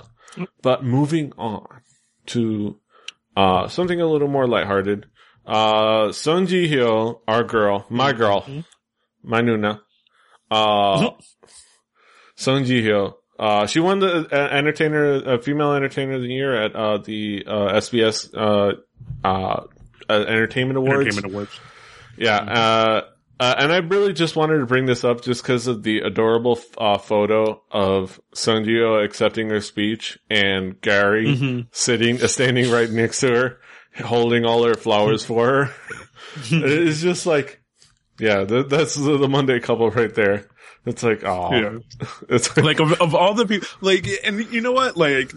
but moving on to, uh, something a little more lighthearted. Uh, Sung Ji-hyo, our girl, my girl, my Nuna, uh, Sung Ji-hyo. Uh, she won the uh, entertainer, uh, female entertainer of the year at, uh, the, uh, S B S, uh, uh, Entertainment Awards. Entertainment Awards. Yeah. Uh, uh, and I really just wanted to bring this up just because of the adorable, uh, photo of Sung Ji-hyo accepting her speech and Gary mm-hmm. sitting, uh, standing right next to her, holding all her flowers for her. It's just like, yeah, th- that's the, the Monday couple right there. It's like, oh, yeah. It's like, like of, of all the people, like, and you know what? Like,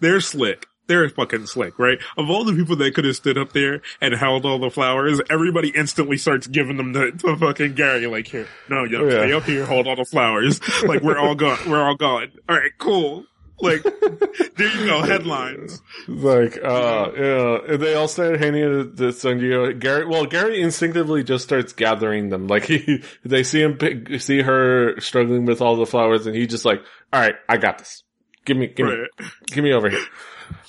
they're slick. They're fucking slick, right? Of all the people that could have stood up there and held all the flowers, everybody instantly starts giving them the, the fucking Gary. Like, here, no, yo, yeah. stay up here, hold all the flowers. Like, we're all gone. We're all gone. All right, cool. Like, there you go, headlines. Like, uh, yeah, they all started handing it to Sung Ji-hyo. Gary, well, Gary instinctively just starts gathering them. Like, he, they see him pick, see her struggling with all the flowers, and he just like, all right, I got this. Give me, give right. me, give me over here.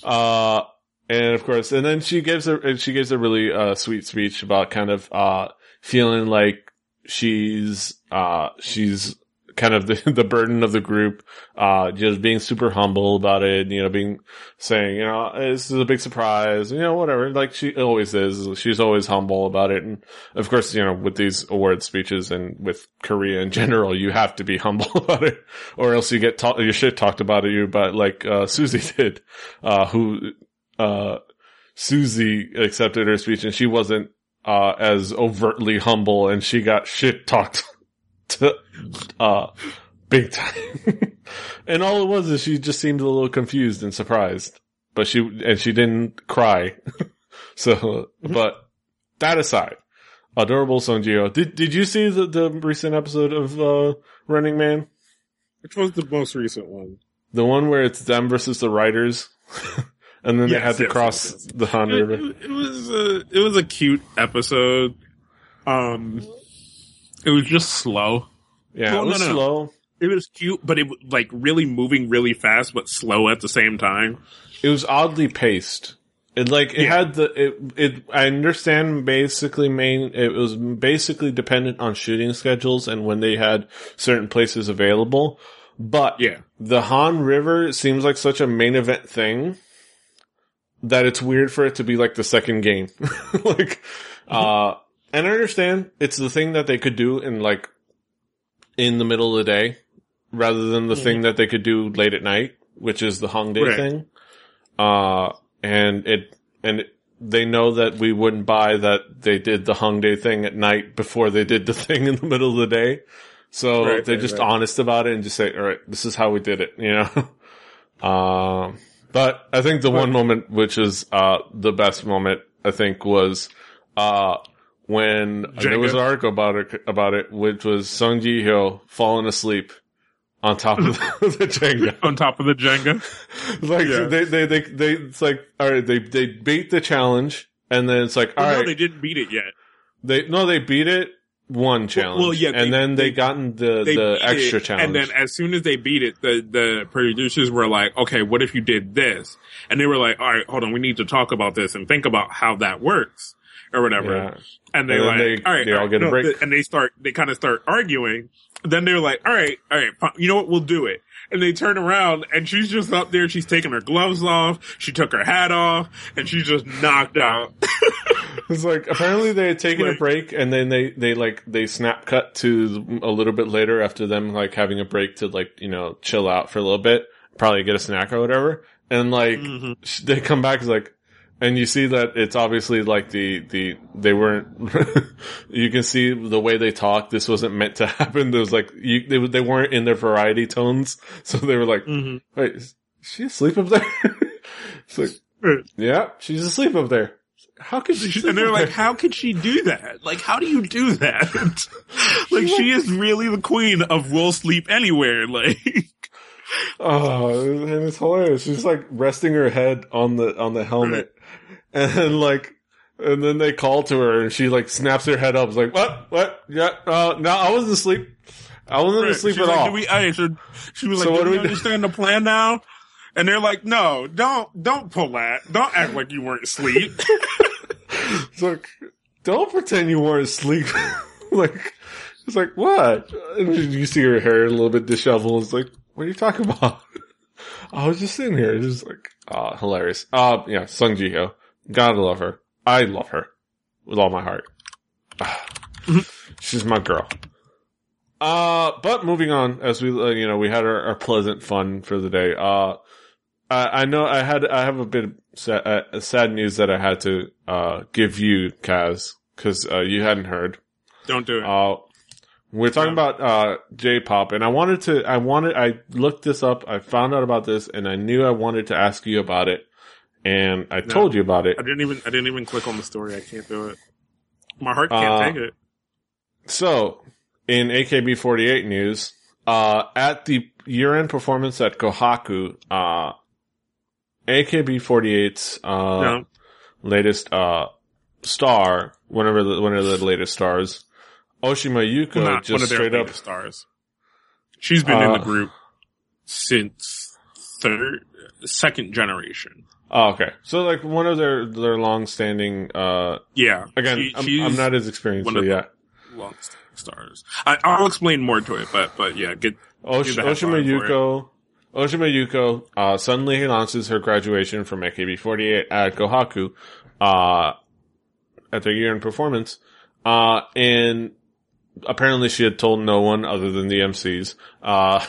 Uh, and of course, and then she gives a, she gives a really, uh, sweet speech about kind of, uh, feeling like she's, uh, she's, kind of the, the burden of the group, uh, just being super humble about it, you know, being, saying, you know, this is a big surprise, you know, whatever, like she always is, she's always humble about it, and of course, you know, with these award speeches and with Korea in general, you have to be humble about it, or else you get, ta- your shit talked about you, but like, uh, Suzy did, uh, who, uh, Suzy accepted her speech, and she wasn't, uh, as overtly humble, and she got shit talked to, uh, big time. And all it was is she just seemed a little confused and surprised. But she, and she didn't cry. So, but that aside, adorable Sung Ji-hyo. Did, did you see the, the recent episode of, uh, Running Man? Which was the most recent one? The one where it's them versus the writers. And then yes, they had to yes, cross yes. the Han River. It, it was a, it was a cute episode. Um, It was just slow. Yeah, well, it was no, no, slow. It was cute, but it was like really moving really fast, but slow at the same time. It was oddly paced. It like it yeah. had the it it. I understand basically main. It was basically dependent on shooting schedules and when they had certain places available. But yeah. the Han River seems like such a main event thing that it's weird for it to be like the second game. Like, uh, and I understand it's the thing that they could do in like in the middle of the day rather than the mm-hmm. thing that they could do late at night, which is the Hongdae right. thing. Uh, and it, and it, they know that we wouldn't buy that they did the Hongdae thing at night before they did the thing in the middle of the day. So right, they're right, just right. honest about it and just say, all right, this is how we did it, you know? Uh, but I think the one moment, which is, uh, the best moment, I think was, uh, when Jenga. there was an article about it, about it, which was Sung Ji-hyo falling asleep on top of the, the Jenga. On top of the Jenga. Like, yeah. they, they, they, they, it's like, all right, they, they beat the challenge and then it's like, all well, right. No, they didn't beat it yet. They, no, they beat it. One challenge, well, well, yeah, and they, then they, they gotten the, they the extra it, challenge. And then as soon as they beat it, the, the producers were like, okay, what if you did this? And they were like, all right, hold on, we need to talk about this and think about how that works or whatever. Yeah. And they and like, they, all right, they all, all right, get no, a break. The, and they start, they kind of start arguing. Then they were like, all right, all right, fine, you know what, we'll do it. And they turn around and she's just up there. She's taking her gloves off. She took her hat off and she's just knocked out. It's like, apparently they had taken like, a break and then they, they like, they snap cut to a little bit later after them like having a break to like, you know, chill out for a little bit, probably get a snack or whatever. And like, mm-hmm. they come back and like, and you see that it's obviously like the, the, they weren't, you can see the way they talk, this wasn't meant to happen. There was like, you, they, they weren't in their variety tones. So they were like, mm-hmm. wait, is she asleep up there? It's like, yeah, she's asleep up there. How could she? And they're like, how could she do that? Like, how do you do that? Like, she is really the queen of will sleep anywhere. Like, oh, and it's hilarious. She's like resting her head on the on the helmet, and then like, and then they call to her, and she like snaps her head up. It's like, what? What? Yeah? Uh, no, I wasn't asleep. I wasn't right. asleep She's at like, all. Do we, I, so, she was like, so do, what do we understand do? The plan now? And they're like, no, don't, don't pull that. Don't act like you weren't asleep. It's like, don't pretend you weren't asleep. Like, it's like, what? And you see her hair a little bit disheveled. It's like, what are you talking about? I was just sitting here. It's just like, ah, uh, hilarious. Uh, yeah, Sung Ji-hyo. Gotta love her. I love her. With all my heart. She's my girl. Uh, but moving on, as we, uh, you know, we had our, our pleasant fun for the day. Uh, I, I know I had, I have a bit of sad, uh, sad news that I had to, uh, give you, Kaz, cause, uh, you hadn't heard. Don't do it. Uh, we're talking no. about, uh, J-pop, and I wanted to, I wanted, I looked this up, I found out about this, and I knew I wanted to ask you about it, and I no, told you about it. I didn't even, I didn't even click on the story, I can't do it. My heart can't uh, take it. So, in A K B forty-eight news, uh, at the year-end performance at Kohaku, uh, A K B forty-eight's uh no. latest uh star, whenever the, one of the latest stars, Oshima Yuka, well, just one of their straight up stars. She's been uh, in the group since third, second generation. Oh, okay. So like one of their their long-standing. Uh, yeah. Again, she, I'm, I'm not as experienced with yet. Long-standing stars. I, I'll explain more to it, but but yeah, get Osh- Oshima Yuko. Oshima Yuko uh, suddenly announces her graduation from A K B forty-eight at Kohaku uh, at their year-end performance, uh, and apparently she had told no one other than the M Cs, uh,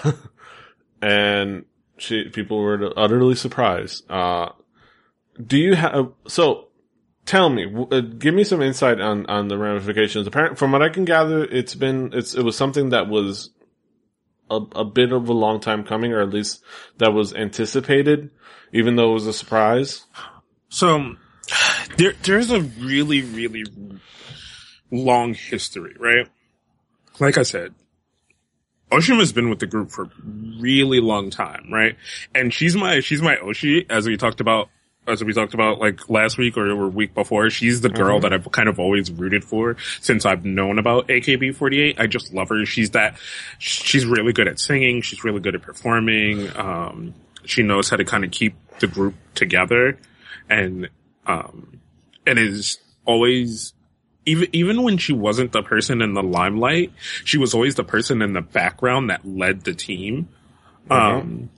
and she people were utterly surprised. Uh, do you have so? Tell me, uh, give me some insight on, on the ramifications. Apparently, from what I can gather, it's been, it's, it was something that was a, a bit of a long time coming, or at least that was anticipated, even though it was a surprise. So, there, there's a really, really long history, right? Like I said, Oshima's been with the group for a really long time, right? And she's my, she's my Oshi, as we talked about as we talked about like last week or a week before, she's the girl mm-hmm. that I've kind of always rooted for since I've known about A K B forty-eight. I just love her. She's that, she's really good at singing. She's really good at performing. Um, she knows how to kind of keep the group together, and, um, and is always, even, even when she wasn't the person in the limelight, she was always the person in the background that led the team. Mm-hmm. Um,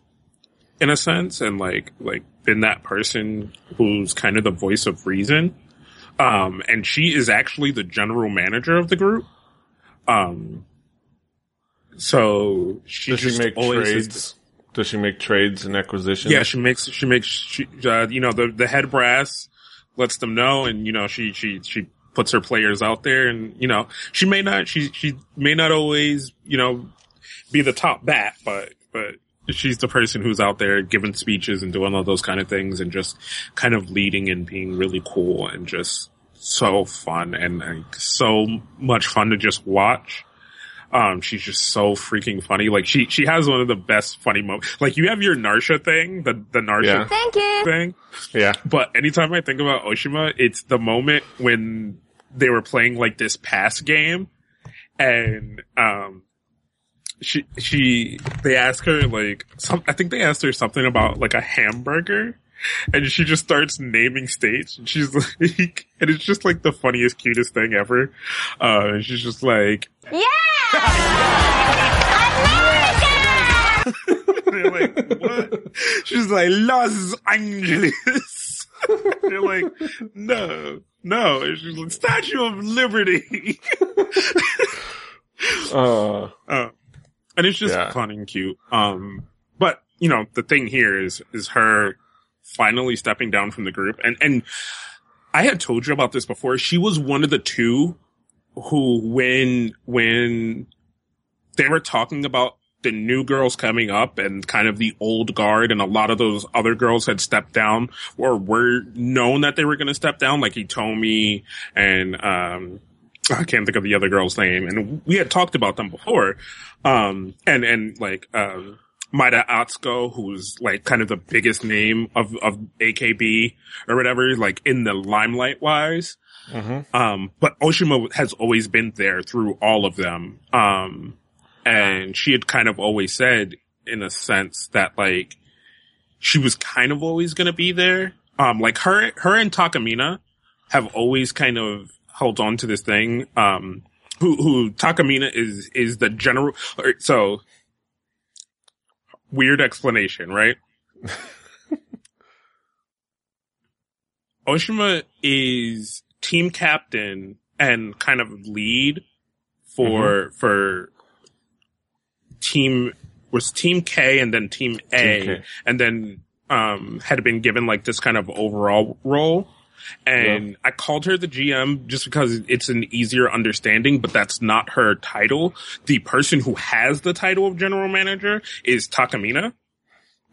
in a sense, and like, like, been that person who's kind of the voice of reason. Um, and she is actually the general manager of the group. Um, so she Does just she make always trades? Is the, Does she make trades and acquisitions? Yeah, she makes, she makes, she, uh, you know, the, the head brass lets them know, and, you know, she, she, she puts her players out there, and, you know, she may not, she, she may not always, you know, be the top bat, but, but, she's the person who's out there giving speeches and doing all those kind of things and just kind of leading and being really cool and just so fun and like so much fun to just watch. Um, she's just so freaking funny. Like she, she has one of the best funny moments. Like you have your Narsha thing, the, the Narsha yeah. Thank you. Thing. Yeah. But anytime I think about Oshima, it's the moment when they were playing like this pass game and, um, She, she, they ask her, like, some, I think they asked her something about, like, a hamburger, and she just starts naming states, and she's like, and it's just, like, the funniest, cutest thing ever. Uh, and she's just like, yeah! America! They're like, what? She's like, Los Angeles. They're like, no, no. And she's like, Statue of Liberty. uh. uh. And it's just yeah. fun and cute. Um, but, you know, the thing here is, is her finally stepping down from the group. And, and I had told you about this before. She was one of the two who, when, when they were talking about the new girls coming up and kind of the old guard, and a lot of those other girls had stepped down or were known that they were going to step down, like Hitomi and, um, I can't think of the other girl's name, and we had talked about them before. Um, and, and like, um, Maida Atsuko, who's like kind of the biggest name of, of A K B or whatever, like in the limelight wise. Mm-hmm. Um, but Oshima has always been there through all of them. Um, and she had kind of always said in a sense that like she was kind of always going to be there. Um, like her, her and Takamina have always kind of hold on to this thing, um, who, who Takamina is, is the general, so, weird explanation, right? Oshima is team captain and kind of lead for, mm-hmm. for team, was team K and then team A, team and then, um, had been given like this kind of overall role. And yeah. I called her the G M just because it's an easier understanding, but that's not her title. The person who has the title of general manager is Takamina.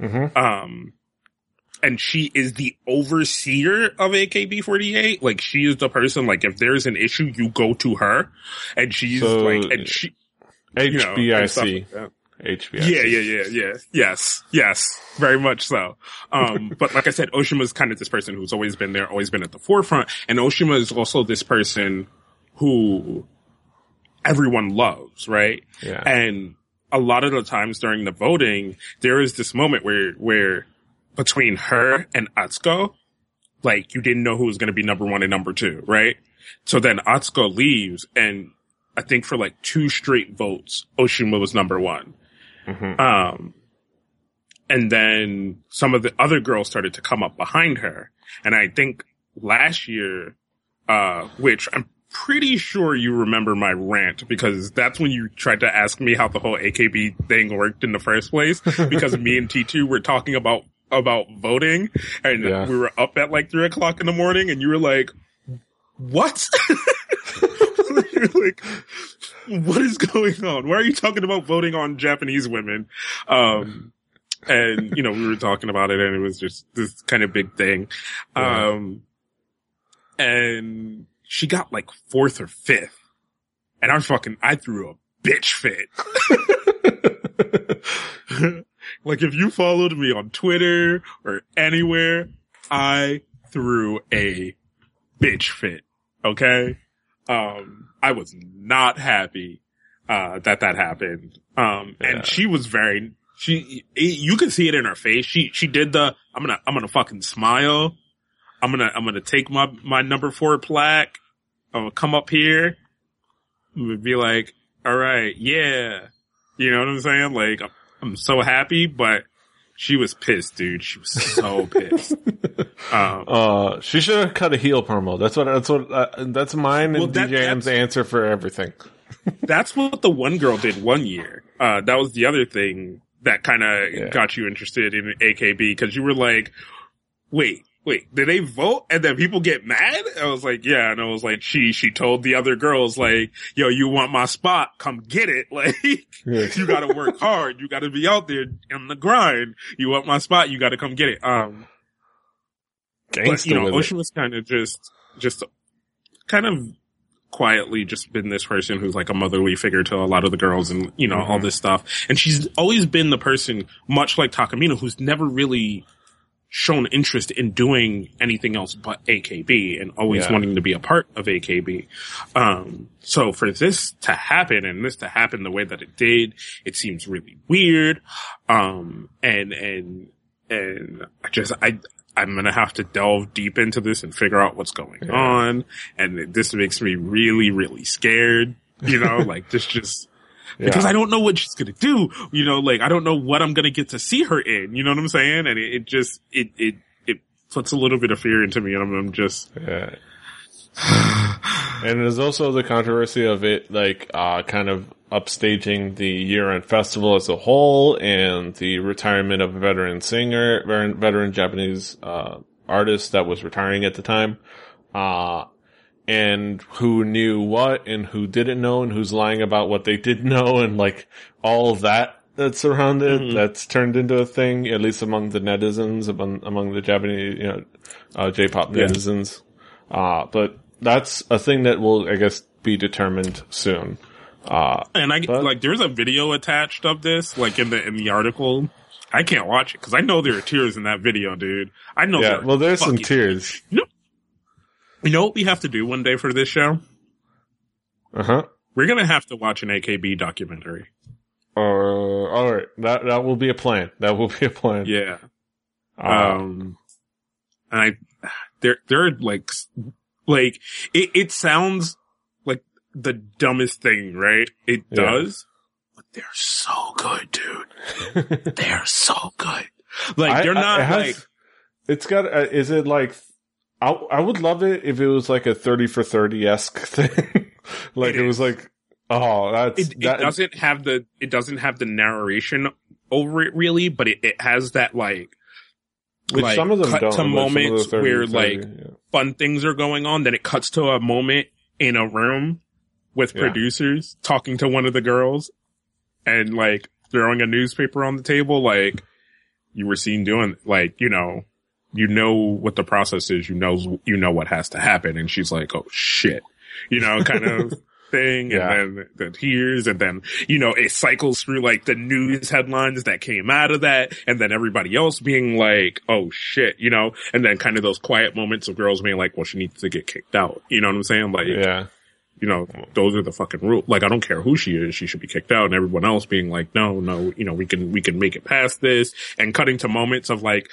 Mm-hmm. Um, and she is the overseer of A K B forty-eight. Like, she is the person, like, if there's an issue, you go to her. And she's so, like, and she. H B I C. You know, H B I C. Yeah, yeah, yeah, yeah. Yes, yes, very much so. Um, but like I said, Oshima's kind of this person who's always been there, always been at the forefront. And Oshima is also this person who everyone loves, right? Yeah. And a lot of the times during the voting, there is this moment where, where between her and Atsuko, like you didn't know who was going to be number one and number two, right? So then Atsuko leaves, and I think for like two straight votes, Oshima was number one. Mm-hmm. Um, and then some of the other girls started to come up behind her. And I think last year, uh, which I'm pretty sure you remember my rant, because that's when you tried to ask me how the whole A K B thing worked in the first place, because me and T two were talking about, about voting, and yeah. we were up at like three o'clock in the morning, and you were like, what? You're like, what is going on? Why are you talking about voting on Japanese women? Um, and, you know, we were talking about it, and it was just this kind of big thing. Um, yeah. And she got like fourth or fifth. And I fucking, I threw a bitch fit. Like, if you followed me on Twitter or anywhere, I threw a bitch fit. Okay. Um, I was not happy, uh, that that happened. Um, yeah. And she was very, she, you could see it in her face. She, she did the, I'm gonna, I'm gonna fucking smile. I'm gonna, I'm gonna take my, my number four plaque. I'm gonna come up here. I'm gonna be like, all right, yeah. You know what I'm saying? Like, I'm, I'm so happy, but she was pissed, dude. She was so pissed. Um, uh, she should have cut a heel promo. That's what. That's what. Uh, that's mine well, and that, D J M's answer for everything. That's what the one girl did one year. Uh, that was the other thing that kind of yeah. got you interested in A K B because you were like, "Wait, wait, did they vote?" And then people get mad. I was like, "Yeah," and I was like, "She, she told the other girls like, yo, you want my spot? Come get it! Like, yeah. you got to work hard. You got to be out there in the grind. You want my spot? You got to come get it." Um. But, you know, Ocean was kind of just, just kind of quietly just been this person who's like a motherly figure to a lot of the girls and, you know, mm-hmm. all this stuff. And she's always been the person, much like Takamina, who's never really shown interest in doing anything else but A K B and always yeah. wanting to be a part of A K B. Um, so for this to happen and this to happen the way that it did, it seems really weird. Um, and, and, and I just, I, I'm going to have to delve deep into this and figure out what's going yeah. on. And this makes me really, really scared, you know, like this just yeah. because I don't know what she's going to do. You know, like I don't know what I'm going to get to see her in. You know what I'm saying? And it, it just it, it it puts a little bit of fear into me. And I'm, I'm just. Yeah. And there's also the controversy of it, like uh, kind of upstaging the year-end festival as a whole, and the retirement of a veteran singer, veteran Japanese uh, artist that was retiring at the time, uh, and who knew what, and who didn't know, and who's lying about what they did know, and like all of that that's surrounded, mm-hmm. that's turned into a thing, at least among the netizens, among among the Japanese, you know, uh, J-pop netizens. Yeah. Uh, but that's a thing that will, I guess, be determined soon. Uh, and I but, like, there's a video attached of this, like in the in the article. I can't watch it because I know there are tears in that video, dude. I know. Yeah, there well, there's some tears. You know, you know what we have to do one day for this show? Uh huh. We're gonna have to watch an A K B documentary. Uh, all right, that that will be a plan. That will be a plan. Yeah. Um, um and I there there are like like it it sounds. The dumbest thing, right? It does, yeah. but they're so good, dude. They're so good. Like I, they're not I, it has, like. It's got. A, is it like? I I would love it if it was like a thirty for thirty esque thing. Like it, it was like, oh, that's it, that, it doesn't have the it doesn't have the narration over it really, but it, it has that like. Which like some of them cut don't, to moments thirty, where thirty, like yeah. fun things are going on. Then it cuts to a moment in a room. With producers yeah. talking to one of the girls and like throwing a newspaper on the table, like you were seen doing, like, you know, you know what the process is, you know, you know what has to happen. And she's like, oh shit, you know, kind of thing. Yeah. And then the tears and then, you know, it cycles through like the news headlines that came out of that. And then everybody else being like, oh shit, you know, and then kind of those quiet moments of girls being like, well, she needs to get kicked out. You know what I'm saying? Like, yeah. You know, those are the fucking rules. Like, I don't care who she is. She should be kicked out. And everyone else being like, no, no, you know, we can, we can make it past this. And cutting to moments of like,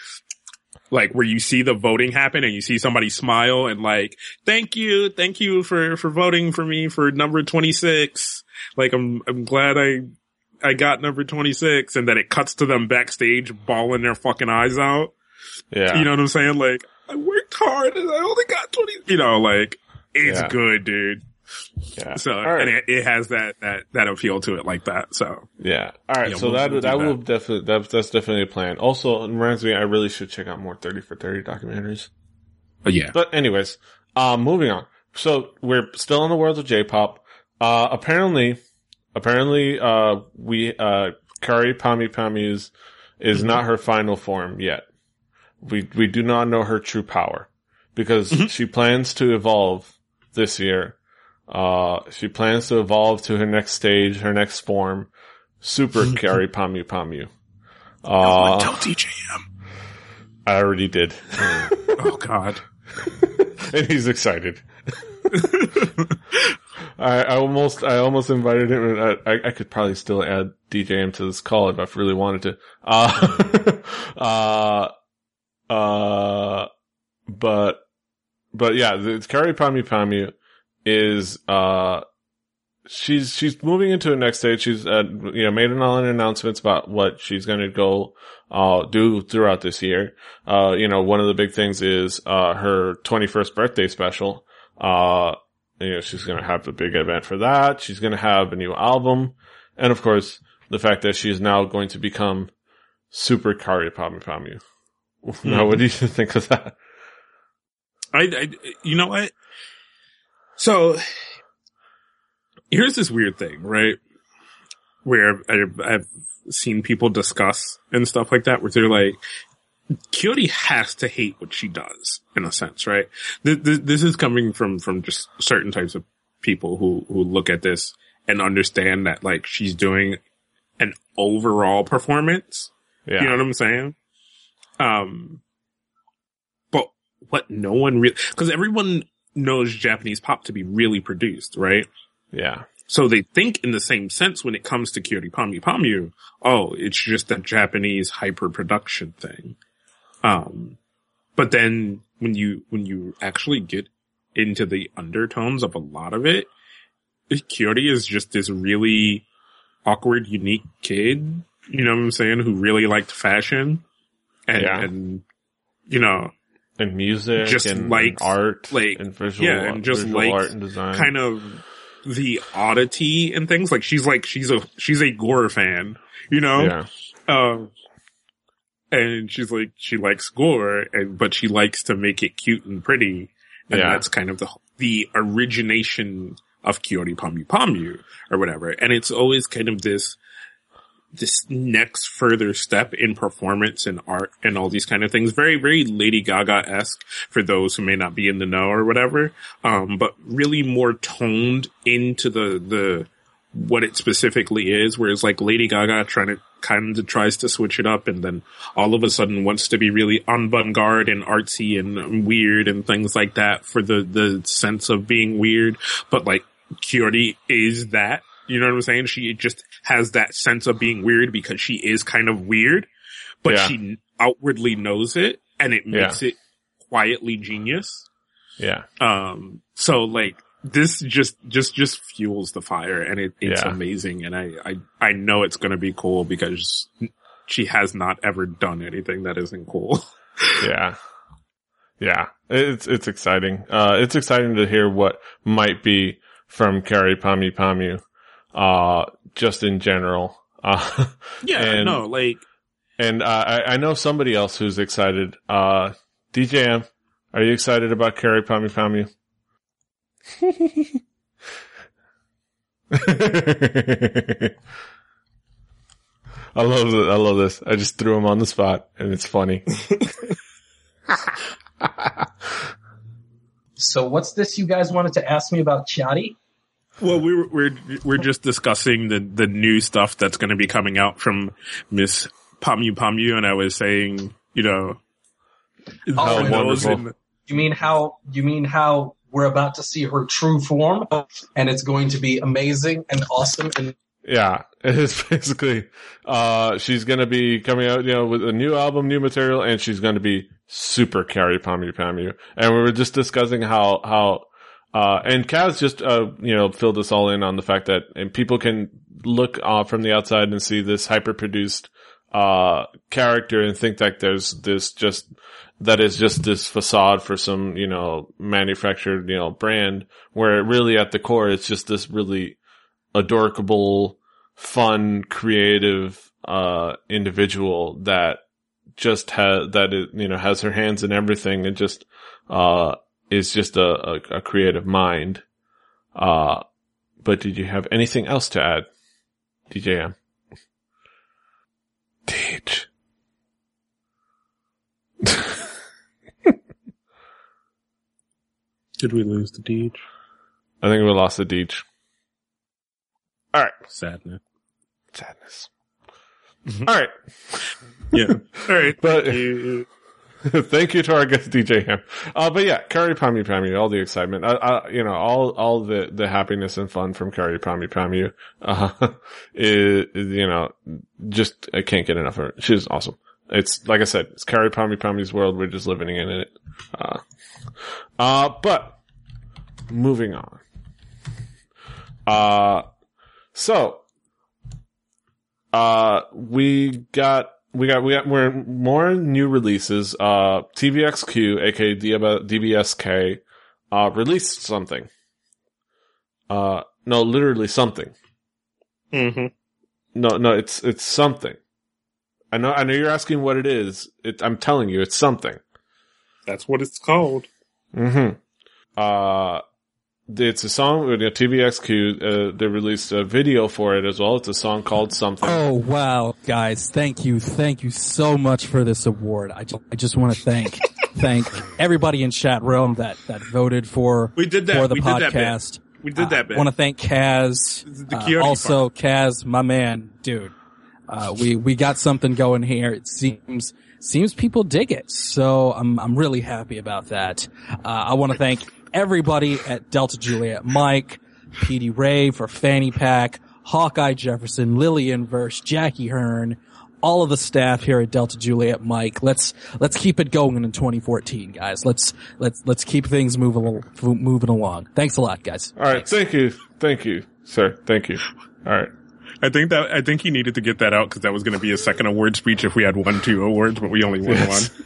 like where you see the voting happen and you see somebody smile and like, thank you. Thank you for, for voting for me for number twenty-six. Like, I'm, I'm glad I, I got number twenty-six. And then it cuts to them backstage bawling their fucking eyes out. Yeah. You know what I'm saying? Like, I worked hard and I only got twenty, you know, like, it's yeah. good, dude. Yeah. So right. and it, it has that, that that appeal to it like that. So yeah. All right. Yeah, so we'll, that we'll that will that. definitely that, that's definitely a plan. Also, it reminds me, I really should check out more thirty for thirty documentaries. But yeah. But anyways, uh, moving on. So we're still in the world of J-pop. Uh, apparently, apparently, uh, we uh, Kyary Pamyu Pamyu's is mm-hmm. not her final form yet. We we do not know her true power because mm-hmm. she plans to evolve this year. Uh, she plans to evolve to her next stage, her next form, Super Kyary Pamyu Pamyu. Uh, no, don't D J M. I already did. Oh, God. And he's excited. I, I almost, I almost invited him, and I, I, I could probably still add D J M to this call if I really wanted to. Uh, uh, uh, but, but yeah, the Kyary Pamyu Pamyu is, uh, she's, she's moving into the next stage. She's, uh, you know, made an all-in announcements about what she's going to go, uh, do throughout this year. Uh, you know, one of the big things is, uh, her twenty-first birthday special. Uh, you know, she's going to have the big event for that. She's going to have a new album. And of course, the fact that she's now going to become Super Kyary Pamyu Pamyu. Mm-hmm. Now, what do you think of that? I, I, you know what? So here's this weird thing, right? Where I, I've seen people discuss and stuff like that, where they're like, Kyori has to hate what she does, in a sense, right? This, this is coming from, from just certain types of people who, who look at this and understand that, like, she's doing an overall performance. Yeah. You know what I'm saying? Um, but what no one really, because everyone knows Japanese pop to be really produced, right? Yeah. So they think in the same sense when it comes to Kyary Pamyu Pamyu, oh, it's just that Japanese hyper production thing. Um, but then when you, when you actually get into the undertones of a lot of it, Kyori is just this really awkward, unique kid, you know what I'm saying, who really liked fashion and, yeah. and, you know, and music just and, likes, and art like, and visual, yeah, and just visual art and design. Kind of the oddity and things. Like she's like, she's a, she's a Gore fan, you know? Yeah. Um, and she's like, she likes Gore, and, but she likes to make it cute and pretty. And yeah. that's kind of the, the origination of Kyary Pamyu Pamyu or whatever. And it's always kind of this, this next further step in performance and art and all these kind of things. Very, very Lady Gaga-esque for those who may not be in the know or whatever. Um, but really more toned into the, the, what it specifically is. Whereas like Lady Gaga trying to, kind of tries to switch it up and then all of a sudden wants to be really avant-garde and artsy and weird and things like that for the, the sense of being weird. But like Kyori is that. You know what I'm saying? She just has that sense of being weird because she is kind of weird, but yeah. she outwardly knows it, and it makes yeah. it quietly genius. Yeah. Um. So like this just just just fuels the fire, and it, it's yeah. amazing. And I I I know it's gonna be cool because she has not ever done anything that isn't cool. yeah. Yeah. It's it's exciting. Uh, it's exciting to hear what might be from Kyary Pamyu Pamyu. Uh, just in general. Uh, yeah, and, no, like, and uh, I, I know somebody else who's excited. Uh, D J M, are you excited about Kyary Pamyu Pamyu? I love this. I love this. I just threw him on the spot, and it's funny. So, what's this you guys wanted to ask me about, Chadi? Well, we were, we're, we're just discussing the, the new stuff that's going to be coming out from Miss Pamyu Pamyu. And I was saying, you know, oh, wonderful. In, you mean how, you mean how we're about to see her true form and it's going to be amazing and awesome. And yeah, it is basically, uh, she's going to be coming out, you know, with a new album, new material, and she's going to be Super Kyary Pamyu Pamyu. And we were just discussing how, how, Uh, and Kaz just, uh, you know, filled us all in on the fact that, and people can look uh, from the outside and see this hyper-produced, uh, character and think that there's this just, that is just this facade for some, you know, manufactured, you know, brand, where really at the core it's just this really adorable, fun, creative, uh, individual that just has, that, is, you know, has her hands in everything and just, uh, is just a, a, a creative mind. Uh, but did you have anything else to add, D J M? Teach. Did we lose the Deej? I think we lost the Deej. All right. Sadness. Sadness. Mm-hmm. All right. Yeah. All right. But. Thank you to our guest D J M. Uh, but yeah, Kyary Pamyu Pamyu, all the excitement, uh, uh, you know, all all the the happiness and fun from Kyary Pamyu Pamyu. Uh, is, you know, just I can't get enough of her. She's awesome. It's like I said, it's Kyary Pamyu Pamyu's world. We're just living in it. Uh, uh, but moving on. Uh, so, uh, we got. We got, we got, we're more new releases. Uh, T V X Q, aka D B S K, uh, released something. Uh, no, literally something. Mm-hmm. No, no, it's, it's something. I know, I know you're asking what it is. It, I'm telling you, it's something. That's what it's called. Mm-hmm. Uh, it's a song, you know, T V X Q, uh, they released a video for it as well. It's a song called Something. Oh, wow, guys. Thank you. Thank you so much for this award. I just, I just want to thank, thank everybody in chat realm that, that voted for, we did that. for the we podcast. Did that we did that bit. I want to thank Kaz. The Kyary uh, also, part. Kaz, my man, dude. Uh, we, we got something going here. It seems, seems people dig it. So I'm, I'm really happy about that. Uh, I want to thank everybody at Delta Juliet, Mike, Petey Rave for Fanny Pack, Hawkeye Jefferson, Lillian Verse, Jackie Hearn, all of the staff here at Delta Juliet, Mike. Let's let's keep it going in twenty fourteen, guys. Let's let's let's keep things moving moving along. Thanks a lot, guys. All right, Thanks. thank you, thank you, sir, thank you. All right, I think that I think he needed to get that out because that was going to be a second award speech if we had won two awards, but we only won yes. one.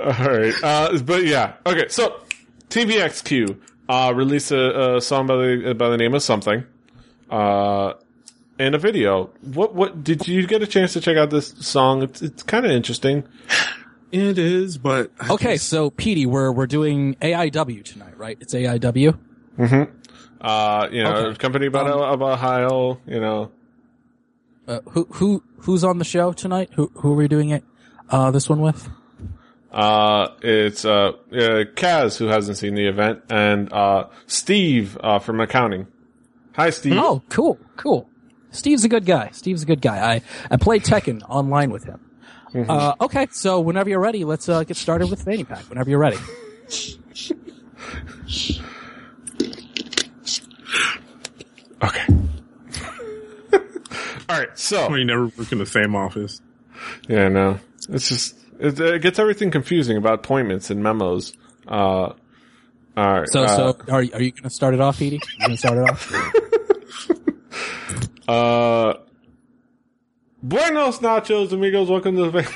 All right, uh, but yeah, okay. So, T V X Q uh, released a, a song by the by the name of Something, uh, and a video. What what did you get a chance to check out this song? It's it's kind of interesting. It is, but I okay. Just... So, Petey, we're we're doing A I W tonight, right? It's A I W. Mm-hmm. Uh, you know, okay. company about um, about Ohio. You know, uh, who who who's on the show tonight? Who who are we doing it? Uh, this one with. Uh, it's, uh, uh, Kaz, who hasn't seen the event, and, uh, Steve, uh, from accounting. Hi, Steve. Oh, cool, cool. Steve's a good guy. Steve's a good guy. I, I played Tekken online with him. Mm-hmm. Uh, okay, so whenever you're ready, let's, uh, get started with Fanny Pack, whenever you're ready. Okay. Alright, so. We never work in the same office. Yeah, no. It's just. It, it gets everything confusing about appointments and memos. Uh, all right. So, uh, so are you, are you going to start it off, Edie? You going to start it off? uh, buenos nachos, amigos. Welcome to the.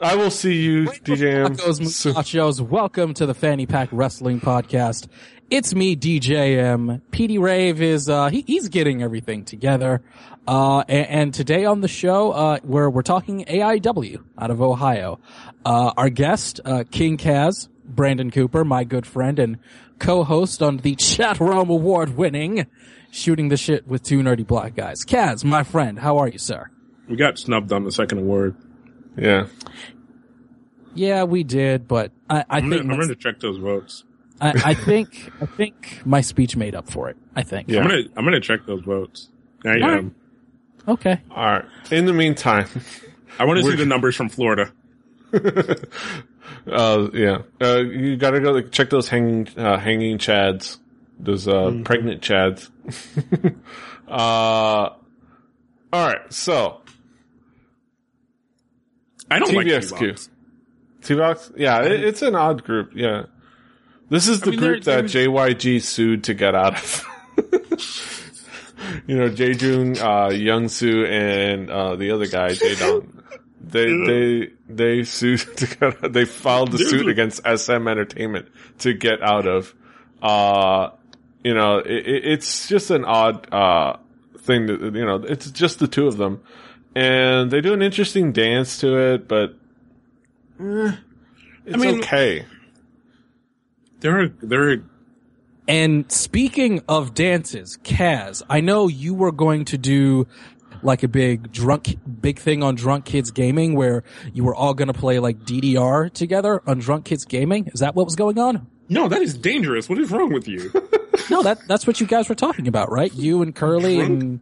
I will see you, D J M. Nachos, nachos. Welcome to the Fanny Pack Wrestling Podcast. It's me, D J M. Petey Rave is uh, he, he's getting everything together. Uh, and, and today on the show, uh, we're, we're talking A I W out of Ohio. Uh, our guest, uh, King Kaz, Brandon Cooper, my good friend and co-host on the Chat Realm Award winning Shooting the Shit with Two Nerdy Black Guys. Kaz, my friend, how are you, sir? We got snubbed on the second award. Yeah. Yeah, we did, but I, I I'm think. Gonna, I'm going to check those votes. I, I think, I think my speech made up for it. I think. Yeah. I'm going to, I'm going to check those votes. I All am. Right. Okay. All right. In the meantime, I want to see the numbers from Florida. uh, yeah. Uh, you gotta go check those hanging, uh, hanging chads. Those, uh, mm. pregnant chads. uh, all right. So. I don't T V X Q. Like T-Box. T-Box? Yeah. It, it's an odd group. Yeah. This is the I mean, group that J Y G sued to get out of. You know, Jae-Jun, uh, Young-Soo, and, uh, the other guy, Jae-Dong. They, they, they sued to get out, they filed the suit against S M Entertainment to get out of, uh, you know, it, it's just an odd, uh, thing that, you know, it's just the two of them. And they do an interesting dance to it, but, eh, it's I mean, okay. They're, they're, And speaking of dances, Kaz, I know you were going to do like a big drunk, big thing on Drunk Kids Gaming where you were all going to play like D D R together on Drunk Kids Gaming. Is that what was going on? No, that is dangerous. What is wrong with you? No, that, that's what you guys were talking about, right? You and Curly drunk? and,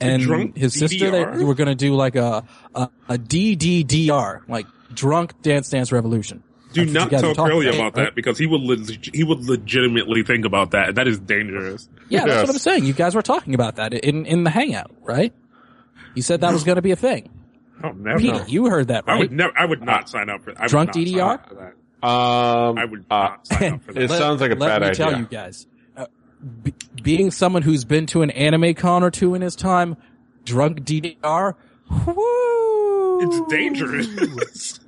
and drunk his D D R? Sister, they were going to do like a, a, a D D D R, like Drunk Dance Dance Revolution. Do not tell Curly about, about that, because he would leg- he would legitimately think about that. That is dangerous. Yeah, that's yes. what I'm saying. You guys were talking about that in, in the hangout, right? You said that was going to be a thing. Oh, never. Petey, you heard that, right? I would never. I would not uh, sign up for that. Drunk D D R? For that. Um, I would not uh, sign up for that. It let, sounds like a bad idea. Let me tell you guys, uh, be, being someone who's been to an anime con or two in his time, drunk D D R, whoo! It's dangerous.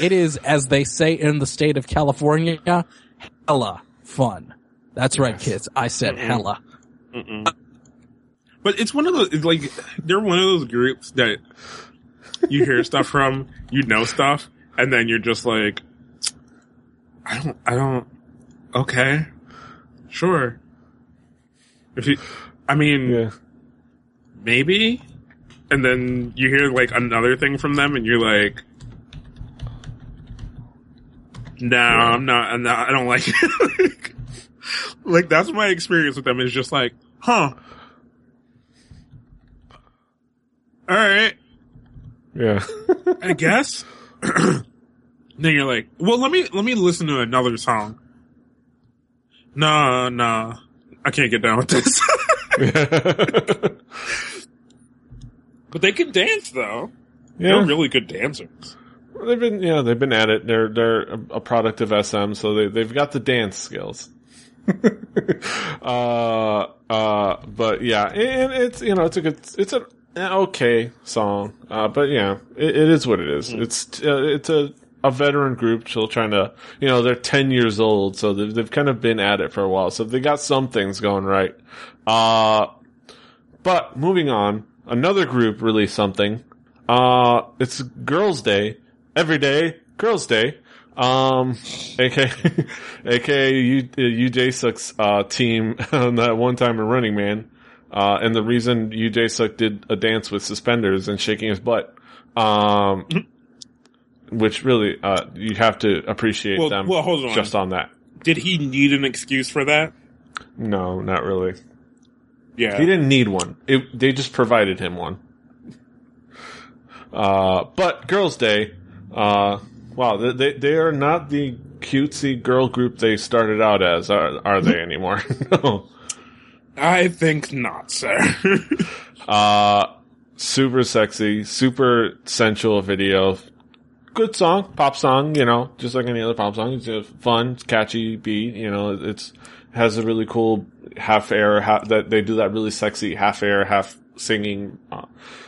It is, as they say in the state of California, hella fun. That's right, kids. I said Mm-mm. hella. Mm-mm. But it's one of those, it's like, they're one of those groups that you hear stuff from, you know stuff, and then you're just like, I don't, I don't, okay, sure. If you, I mean, yeah. maybe? And then you hear like another thing from them and you're like, no, nah, I'm not, I'm not, I don't like it. Like, that's my experience with them. It's just like, huh. All right. Yeah. I guess. Then you're like, well, let me, let me listen to another song. Nah, nah. I can't get down with this. But they can dance though. Yeah. They're really good dancers. They've been, yeah, they've been at it. They're, they're a product of S M, so they, they've got the dance skills. uh, uh, but yeah, and it's, you know, it's a good, it's an okay song. Uh, but yeah, it, it is what it is. Mm. It's, uh, it's a, a veteran group still trying to, you know, they're ten years old, so they've, they've kind of been at it for a while. So they got some things going right. Uh, but moving on, another group released something. Uh, it's Girls Day. Every day, Girls Day, um, aka, aka U, U J Suk's, uh, team on that one time in Running Man, uh, and the reason U J Suk did a dance with suspenders and shaking his butt, um, which really, uh, you have to appreciate well, them well, hold on. just on that. Did he need an excuse for that? No, not really. Yeah. He didn't need one. It, they just provided him one. Uh, but Girls Day, Uh, wow, they, they are not the cutesy girl group they started out as, are, are they anymore? No. I think not, sir. uh, super sexy, super sensual video. Good song, pop song, you know, just like any other pop song. It's a fun, catchy beat, you know, it's, has a really cool half air, half, that they do that really sexy half air, half singing, uh,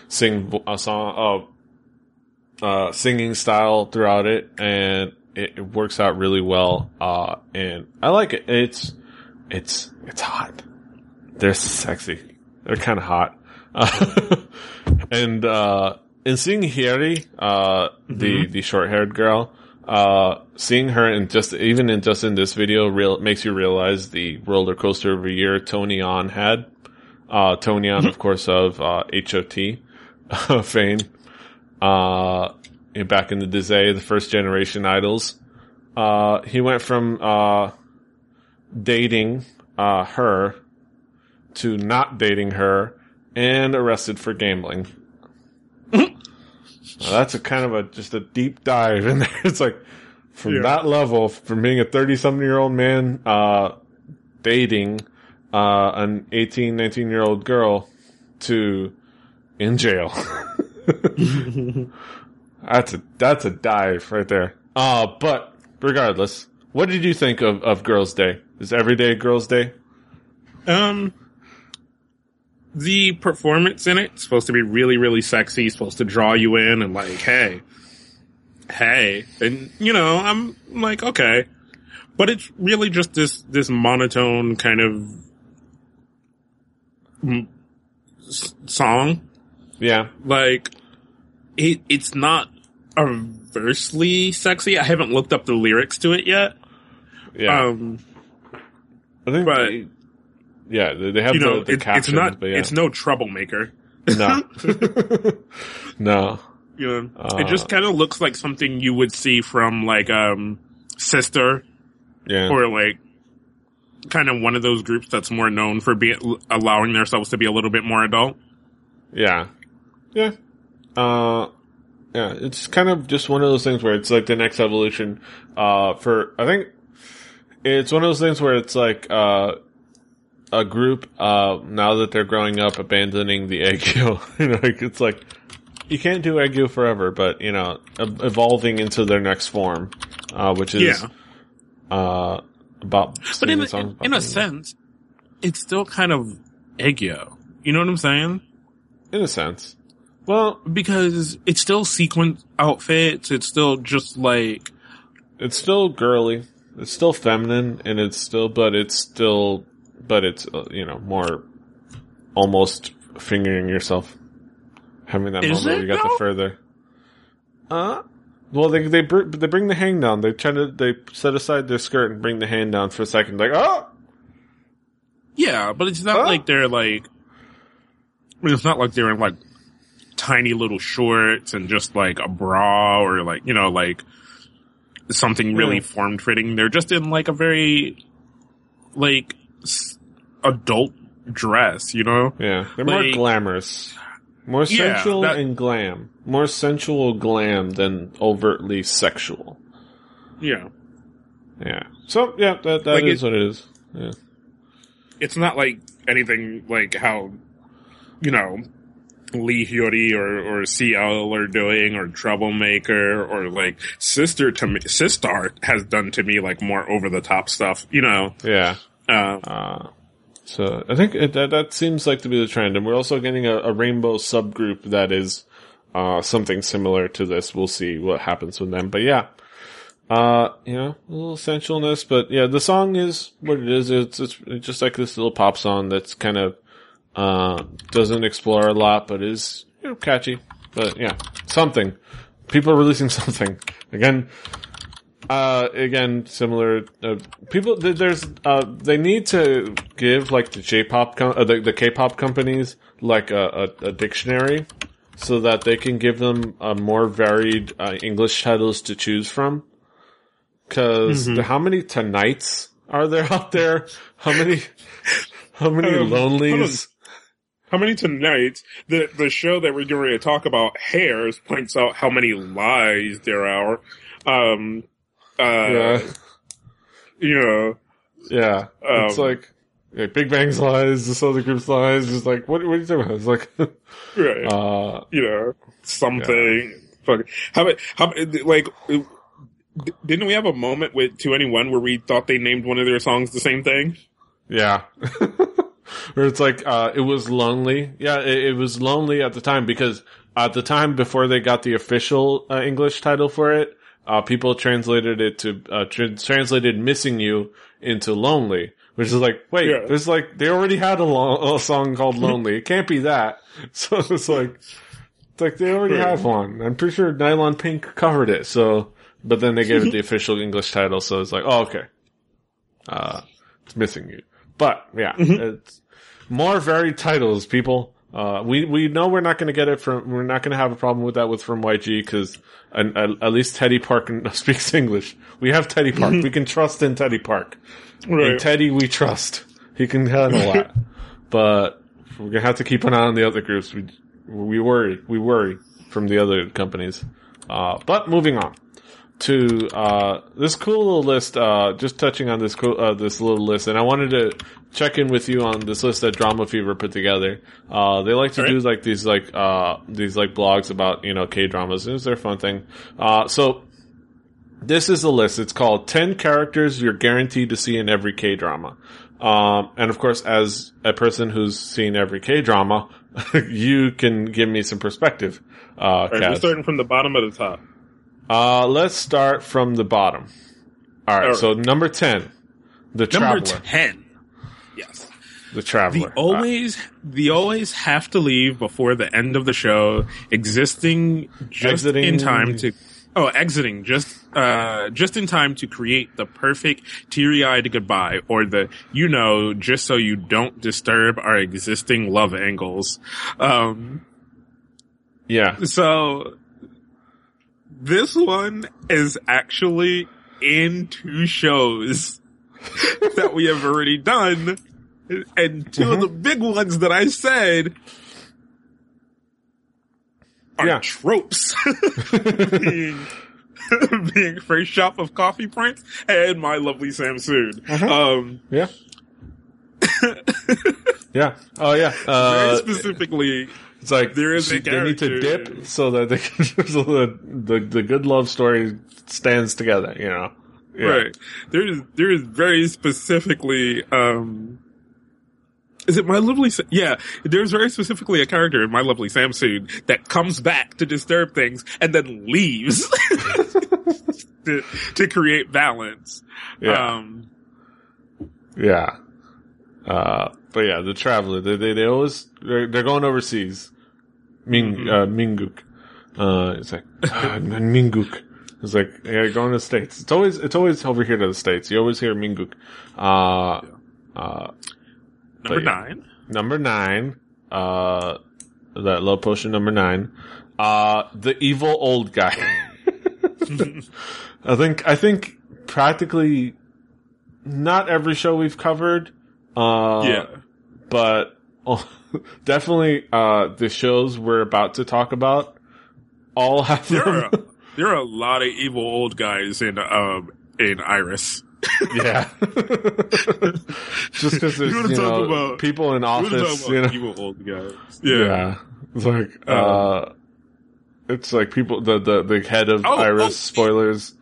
sing a song, uh, Uh, singing style throughout it, and it, it works out really well. Uh, and I like it. It's, it's, it's hot. They're sexy. They're kind of hot. Uh, and, uh, and seeing Hyeri, uh, mm-hmm. the, the short haired girl, uh, seeing her in just, even in just in this video, real, makes you realize the roller coaster of a year Tony On had. Uh, Tony On, mm-hmm. of course, of, uh, H O T fame. Uh, back in the day, the first generation idols, uh, he went from, uh, dating, uh, her to not dating her and arrested for gambling. Well, that's a kind of a, just a deep dive in there. It's like from yeah. that level, from being a thirty something year old man, uh, dating, uh, an eighteen, nineteen year old girl to in jail. that's a that's a dive right there. Uh, but regardless, what did you think of, of Girls Day? Is every day Girls Day? Um, the performance in it is supposed to be really, really sexy. It's supposed to draw you in and like, hey, hey, and you know, I'm like, okay, but it's really just this this monotone kind of song. Yeah. Like, it, it's not overtly sexy. I haven't looked up the lyrics to it yet. Yeah. Um, I think, but, they, yeah, they have you know, the, the it, captions, it's not, but yeah. It's no troublemaker. No. No. Yeah. Uh, it just kind of looks like something you would see from, like, um, Sister. Yeah. Or, like, kind of one of those groups that's more known for being allowing themselves to be a little bit more adult. Yeah. Yeah. Uh, yeah, it's kind of just one of those things where it's like the next evolution, uh, for, I think it's one of those things where it's like, uh, a group, uh, now that they're growing up, abandoning the Aegyo. You know, it's like, you can't do Aegyo forever, but, you know, evolving into their next form, uh, which is, yeah. uh, about, but in, the, in, in a sense, it's still kind of Aegyo. You know what I'm saying? In a sense. Well, because it's still sequence outfits. It's still just like... It's still girly. It's still feminine, and it's still... But it's still... But it's, uh, you know, more almost fingering yourself. Having that Is moment where you got no? the further. Uh, well, they they, br- they bring the hang down. They try to... They set aside their skirt and bring the hand down for a second. Like, oh! Yeah, but it's not oh! like they're like... I mean, it's not like they're in like... tiny little shorts and just like a bra or like, you know, like something really yeah. form-fitting. They're just in like a very like s- adult dress, you know? Yeah. They're like, more glamorous. More yeah, sensual that, and glam. More sensual glam than overtly sexual. Yeah. Yeah. So, yeah, that, that like is it, what it is. Yeah. It's not like anything like how, you know, Lee Hyori or, or C L are doing, or Troublemaker, or like Sister to me, Sister has done to me like more over the top stuff, you know? Yeah. Uh, uh, so I think it, that, that seems like to be the trend. And we're also getting a, a rainbow subgroup that is, uh, something similar to this. We'll see what happens with them. But yeah, uh, you know, a little sensualness, but yeah, the song is what it is. It's, it's just like this little pop song that's kind of, Uh, doesn't explore a lot, but is, you know, catchy. But yeah, something. People are releasing something. Again, uh, again, similar, uh, people, there's, uh, they need to give, like, the J-pop, com- uh, the, the K-pop companies, like, a, a, a dictionary, so that they can give them, uh, more varied, uh, English titles to choose from. Cause, mm-hmm. how many tonights are there out there? How many, how many um, lonelies? How many tonights? The the show that we're going to talk about, Hairs, points out how many lies there are. Um, uh, yeah. You know. Yeah. Um, it's like, like Big Bang's lies, this other group's lies. It's like, what, what are you talking about? It's like, right. Uh, you know, something. Yeah. Fuck. How about, how, like, didn't we have a moment with two N E one where we thought they named one of their songs the same thing? Yeah. Where it's like, uh, it was lonely. Yeah, it, it was lonely at the time, because at the time before they got the official uh, English title for it, uh, people translated it to, uh, tra- translated Missing You into Lonely, which is like, wait, yeah. there's like, they already had a, lo- a song called Lonely. It can't be that. So it's like, it's like they already yeah. have one. I'm pretty sure Nylon Pink covered it. So, but then they gave it the official English title. So it's like, oh, okay. Uh, it's Missing You. But, yeah, mm-hmm. it's more varied titles, people. Uh, we, we know we're not gonna get it from, we're not gonna have a problem with that with from Y G, cause an, a, at least Teddy Park speaks English. We have Teddy Park. We can trust in Teddy Park. Right. In Teddy, we trust. He can handle a lot. But we're gonna have to keep an eye on the other groups. We, we worry. We worry from the other companies. Uh, but moving on to uh this cool little list, uh just touching on this cool uh, this little list, and I wanted to check in with you on this list that Drama Fever put together. Uh they like to All do right. like these like uh these like blogs about, you know, K-dramas. It's their fun thing. Uh so this is the list. It's called ten characters you're guaranteed to see in every K-drama. Um and of course, as a person who's seen every K-drama, you can give me some perspective. Uh All right, we're starting from the bottom of the top. Uh, let's start from the bottom. All right, All right. So number ten, the Traveler. Number ten, yes, the Traveler. The always, uh, the always have to leave before the end of the show, existing just exiting. in time to. Oh, exiting just uh just in time to create the perfect teary-eyed goodbye, or the, you know, just so you don't disturb our existing love angles. Um, yeah. So. This one is actually in two shows that we have already done. And two mm-hmm. of the big ones that I said are yeah. tropes being, being first shop of Coffee Prince and My Lovely Samsoon. Uh-huh. Um, yeah. yeah. Oh, yeah. Uh, very specifically, it's like there is she, a they need to dip so that they can, so the, the the good love story stands together. You know, yeah. right? There is there is very specifically. Um, Is it My Lovely? Sa- yeah, there's very specifically a character in My Lovely Samsoon that comes back to disturb things and then leaves to, to create balance. Yeah, um, yeah. Uh, but yeah, the traveler. They they, they always they're, they're going overseas. Ming mm-hmm. uh, Minguk. Uh, it's like uh, Minguk. It's like yeah, going to the States. It's always it's always over here to the States. You always hear Minguk. Uh, yeah. uh. Number but, nine. Number nine. Uh, that love potion number nine. Uh, the evil old guy. I think, I think practically not every show we've covered. Uh, yeah. But oh, definitely, uh, the shows we're about to talk about all have there them. Are, there are a lot of evil old guys in, um, in Iris. Yeah, just because there's you, you know about, people in office, you, you know, evil old guys. Yeah, yeah. It's like uh, uh, it's like people. The the, the head of oh, Iris. Oh, spoilers.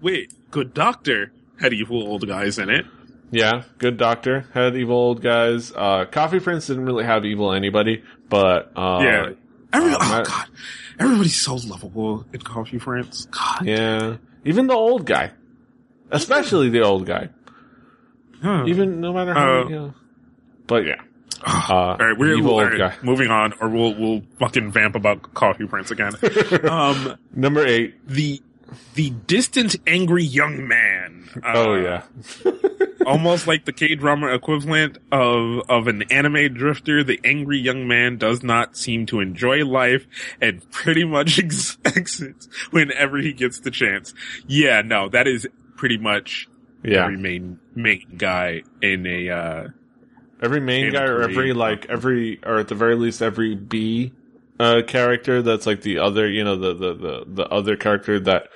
Wait, Good Doctor had evil old guys in it. Yeah, Good Doctor had evil old guys. Uh, Coffee Prince didn't really have evil anybody, but uh, yeah, Every, uh, oh my, god, everybody's so lovable in Coffee Prince. God, yeah, even the old guy. Especially the old guy. Huh. Even no matter how, uh, you know. But yeah. Uh, all right, we're evil old guy. Moving on, or we'll we'll fucking vamp about Coffee Prince again. Um, Number eight, the the distant angry young man. Uh, oh yeah, almost like the K-drama equivalent of of an anime drifter. The angry young man does not seem to enjoy life and pretty much ex- exits whenever he gets the chance. Yeah, no, that is. Pretty much yeah. every main main guy in a uh every main guy or every like every or at the very least every B uh character that's like the other you know the the the, the other character that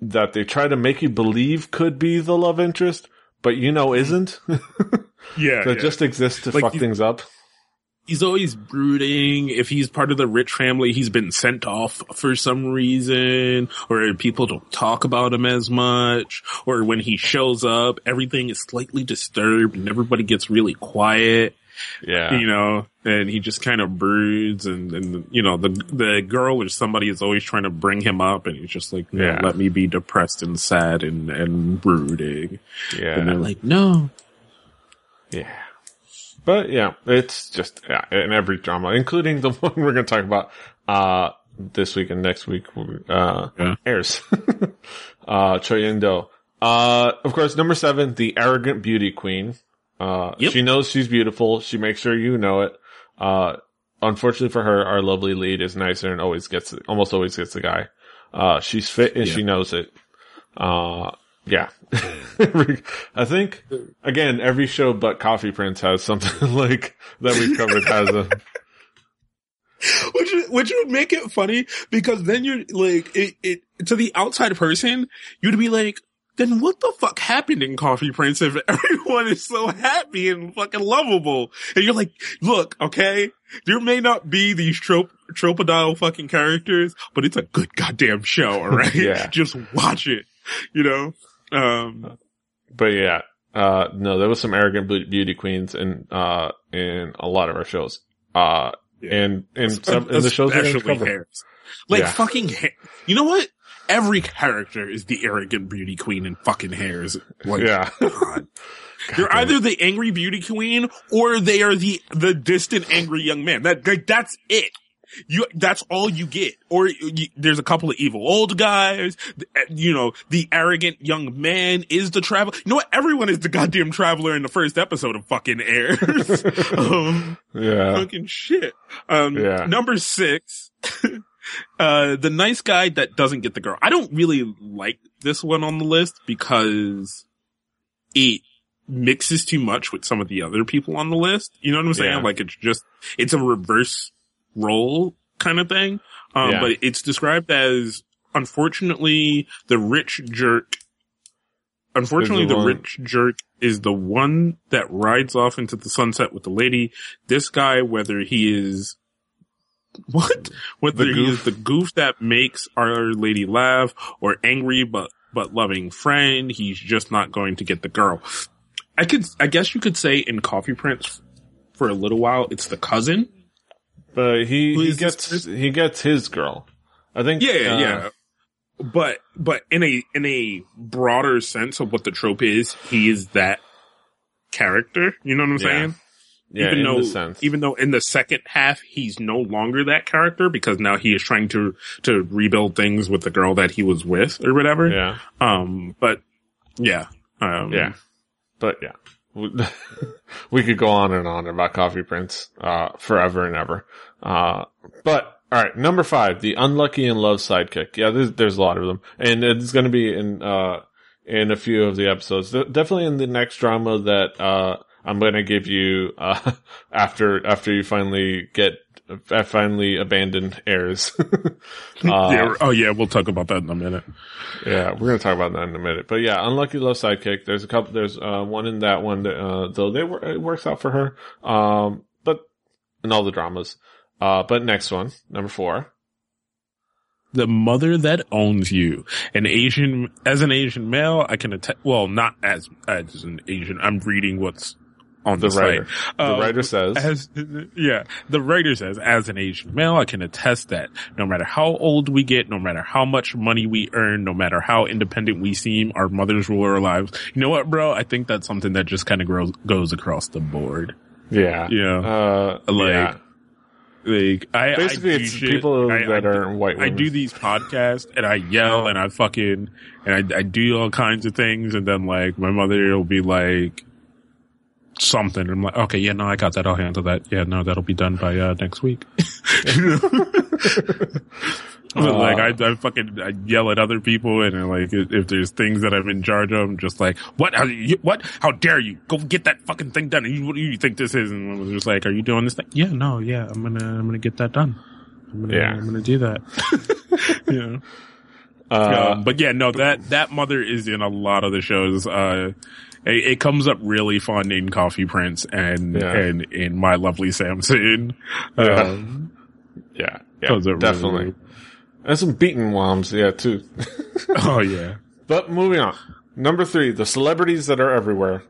that they try to make you believe could be the love interest but you know isn't. yeah. That yeah. just exists to like fuck you- things up. He's always brooding. If he's part of the rich family, he's been sent off for some reason, or people don't talk about him as much, or when he shows up, everything is slightly disturbed and everybody gets really quiet. Yeah. You know, and he just kind of broods and, and, you know, the, the girl or somebody is always trying to bring him up and he's just like, no, yeah. let me be depressed and sad and, and brooding. Yeah. And they're like, no. Yeah. But yeah, it's just yeah, in every drama, including the one we're going to talk about uh this week and next week uh yeah. airs. uh Choi Young-do. Uh of course number seven, the arrogant beauty queen. Uh yep. She knows she's beautiful, she makes sure you know it. Uh unfortunately for her, our lovely lead is nicer and always gets almost always gets the guy. Uh she's fit and yeah. she knows it. Uh Yeah. I think, again, every show but Coffee Prince has something like that we've covered has a... Which, which would make it funny because then you're like, it, it, to the outside person, you'd be like, then what the fuck happened in Coffee Prince if everyone is so happy and fucking lovable? And you're like, look, okay, there may not be these trope, tropadile fucking characters, but it's a good goddamn show, alright? yeah. Just watch it. You know, um, but yeah, uh, no, there was some arrogant beauty queens in, uh, in a lot of our shows, uh, yeah. and, and some, in the shows that we covered. Like yeah. fucking hair. You know what? Every character is the arrogant beauty queen in fucking Hairs. Like, yeah. God. God They're either it. the angry beauty queen or they are the, the distant angry young man. That, like, that's it. You, that's all you get. Or you, there's a couple of evil old guys. You know, the arrogant young man is the traveler. You know what? Everyone is the goddamn traveler in the first episode of fucking Airs. um, yeah. Fucking shit. Um, yeah. Number six. uh, the nice guy that doesn't get the girl. I don't really like this one on the list because it mixes too much with some of the other people on the list. You know what I'm saying? Yeah. Like it's just, it's a reverse role kind of thing. Um, yeah. But it's described as, unfortunately, the rich jerk. Unfortunately, the, the rich jerk is the one that rides off into the sunset with the lady. This guy, whether he is what, whether he is the goof that makes our lady laugh or angry but but loving friend, he's just not going to get the girl. I could, I guess you could say in Coffee Prince for a little while, it's the cousin. But he, he gets he gets his girl. I think. Yeah, uh, yeah. But but in a in a broader sense of what the trope is, he is that character. You know what I'm yeah. saying? Yeah. Even in though the sense. even though in the second half he's no longer that character because now he is trying to to rebuild things with the girl that he was with or whatever. Yeah. Um. But yeah. Um, yeah. But yeah. We could go on and on about Coffee Prince, uh, forever and ever. Uh, but, alright, number five, the unlucky in love sidekick. Yeah, there's, there's a lot of them. And it's gonna be in, uh, in a few of the episodes. Definitely in the next drama that, uh, I'm gonna give you, uh, after, after you finally get, uh, finally abandoned airs. uh, yeah, oh yeah, we'll talk about that in a minute. Yeah, we're gonna talk about that in a minute. But yeah, unlucky love sidekick. There's a couple, there's, uh, one in that one that, uh, though they were, it works out for her. Um, but in all the dramas. Uh, but next one, number four. The mother that owns you. An Asian, as an Asian male, I can attest, well, not as, as an Asian, I'm reading what's on the writer. Uh, the writer says. As, yeah. The writer says, as an Asian male, I can attest that no matter how old we get, no matter how much money we earn, no matter how independent we seem, our mothers rule our lives. You know what, bro? I think that's something that just kind of grows, goes across the board. Yeah. Yeah. Uh, like, yeah. Like, I, Basically, I it's shit. people I, that I, are I, white women. I do these podcasts, and I yell, and I fucking, and I, I do all kinds of things, and then, like, my mother will be like, something. And I'm like, okay, yeah, no, I got that. I'll handle that. Yeah, no, that'll be done by uh, next week. You know? uh, like, I, I fucking I yell at other people, and, like, if, if there's things that I'm in charge of, I'm just like, what? How, you, what? How dare you? Go get that fucking thing done. You, what do you think this is? And I was just like, are you doing this thing? Yeah, no, yeah, I'm gonna, I'm gonna get that done. I'm gonna, yeah. I'm gonna do that. you know? Uh, um, but yeah, no, that, that mother is in a lot of the shows. Uh, It, it comes up really fun in Coffee Prince and yeah. and in My Lovely Samson. Yeah, um, yeah, yeah definitely. Really... And some beaten woms, yeah, too. oh, yeah. But moving on. Number three, the celebrities that are everywhere.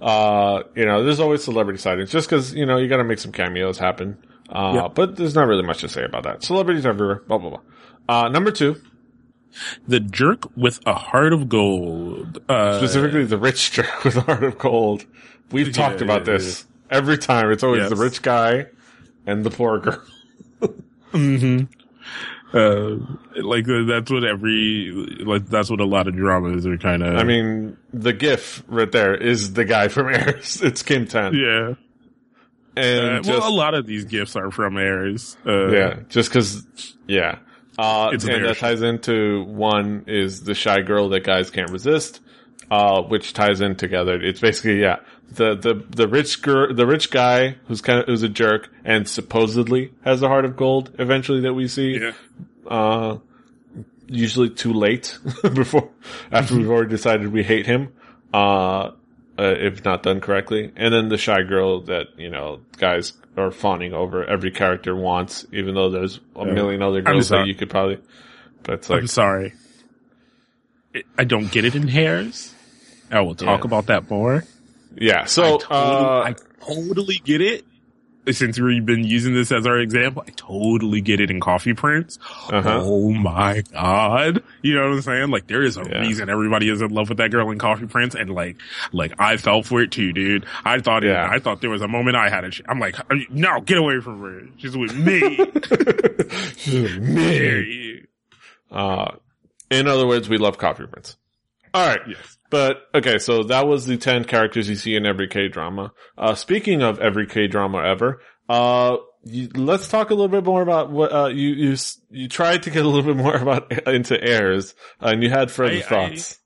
uh, you know, there's always celebrity sightings just because, you know, you got to make some cameos happen. Uh, yeah. But there's not really much to say about that. Celebrities everywhere, blah, blah, blah. Uh, number two. The jerk with a heart of gold. Uh, Specifically, the rich jerk with a heart of gold. We've yeah, talked about yeah, this yeah. every time. It's always yes. the rich guy and the poor girl. mm-hmm. Uh, like that's what every like that's what a lot of dramas are kind of. I mean, the GIF right there is the guy from Airs. It's Kim Tan. Yeah. And uh, just, well, a lot of these GIFs are from Airs. Uh, yeah, just because. Yeah. Uh, and hilarious. That ties into one is the shy girl that guys can't resist, uh, which ties in together. It's basically, yeah, the, the, the rich girl, the rich guy who's kind of, who's a jerk and supposedly has a heart of gold eventually that we see, yeah. uh, usually too late before, after we've already decided we hate him, uh, uh, if not done correctly. And then the shy girl that, you know, guys are fawning over every character wants, even though there's a yeah. million other girls that you could probably, but it's like. I'm sorry. It, I don't get it in Hairs. I will talk yeah. about that more. Yeah. So, I totally, uh, I totally get it. Since we've been using this as our example, I totally get it in Coffee Prince. Uh-huh. Oh my God. You know what I'm saying? Like there is a yeah. reason everybody is in love with that girl in Coffee Prince. And like, like I fell for it too, dude. I thought, yeah. it, I thought there was a moment I had it. Sh- I'm like, no, get away from her. She's with me. She's with me. Uh, in other words, we love Coffee Prince. All right. Yes. But, okay, so that was the ten characters you see in every K-drama. Uh, speaking of every K-drama ever, uh, you, let's talk a little bit more about what, uh, you, you, you tried to get a little bit more about, into Airs, and you had further I, thoughts.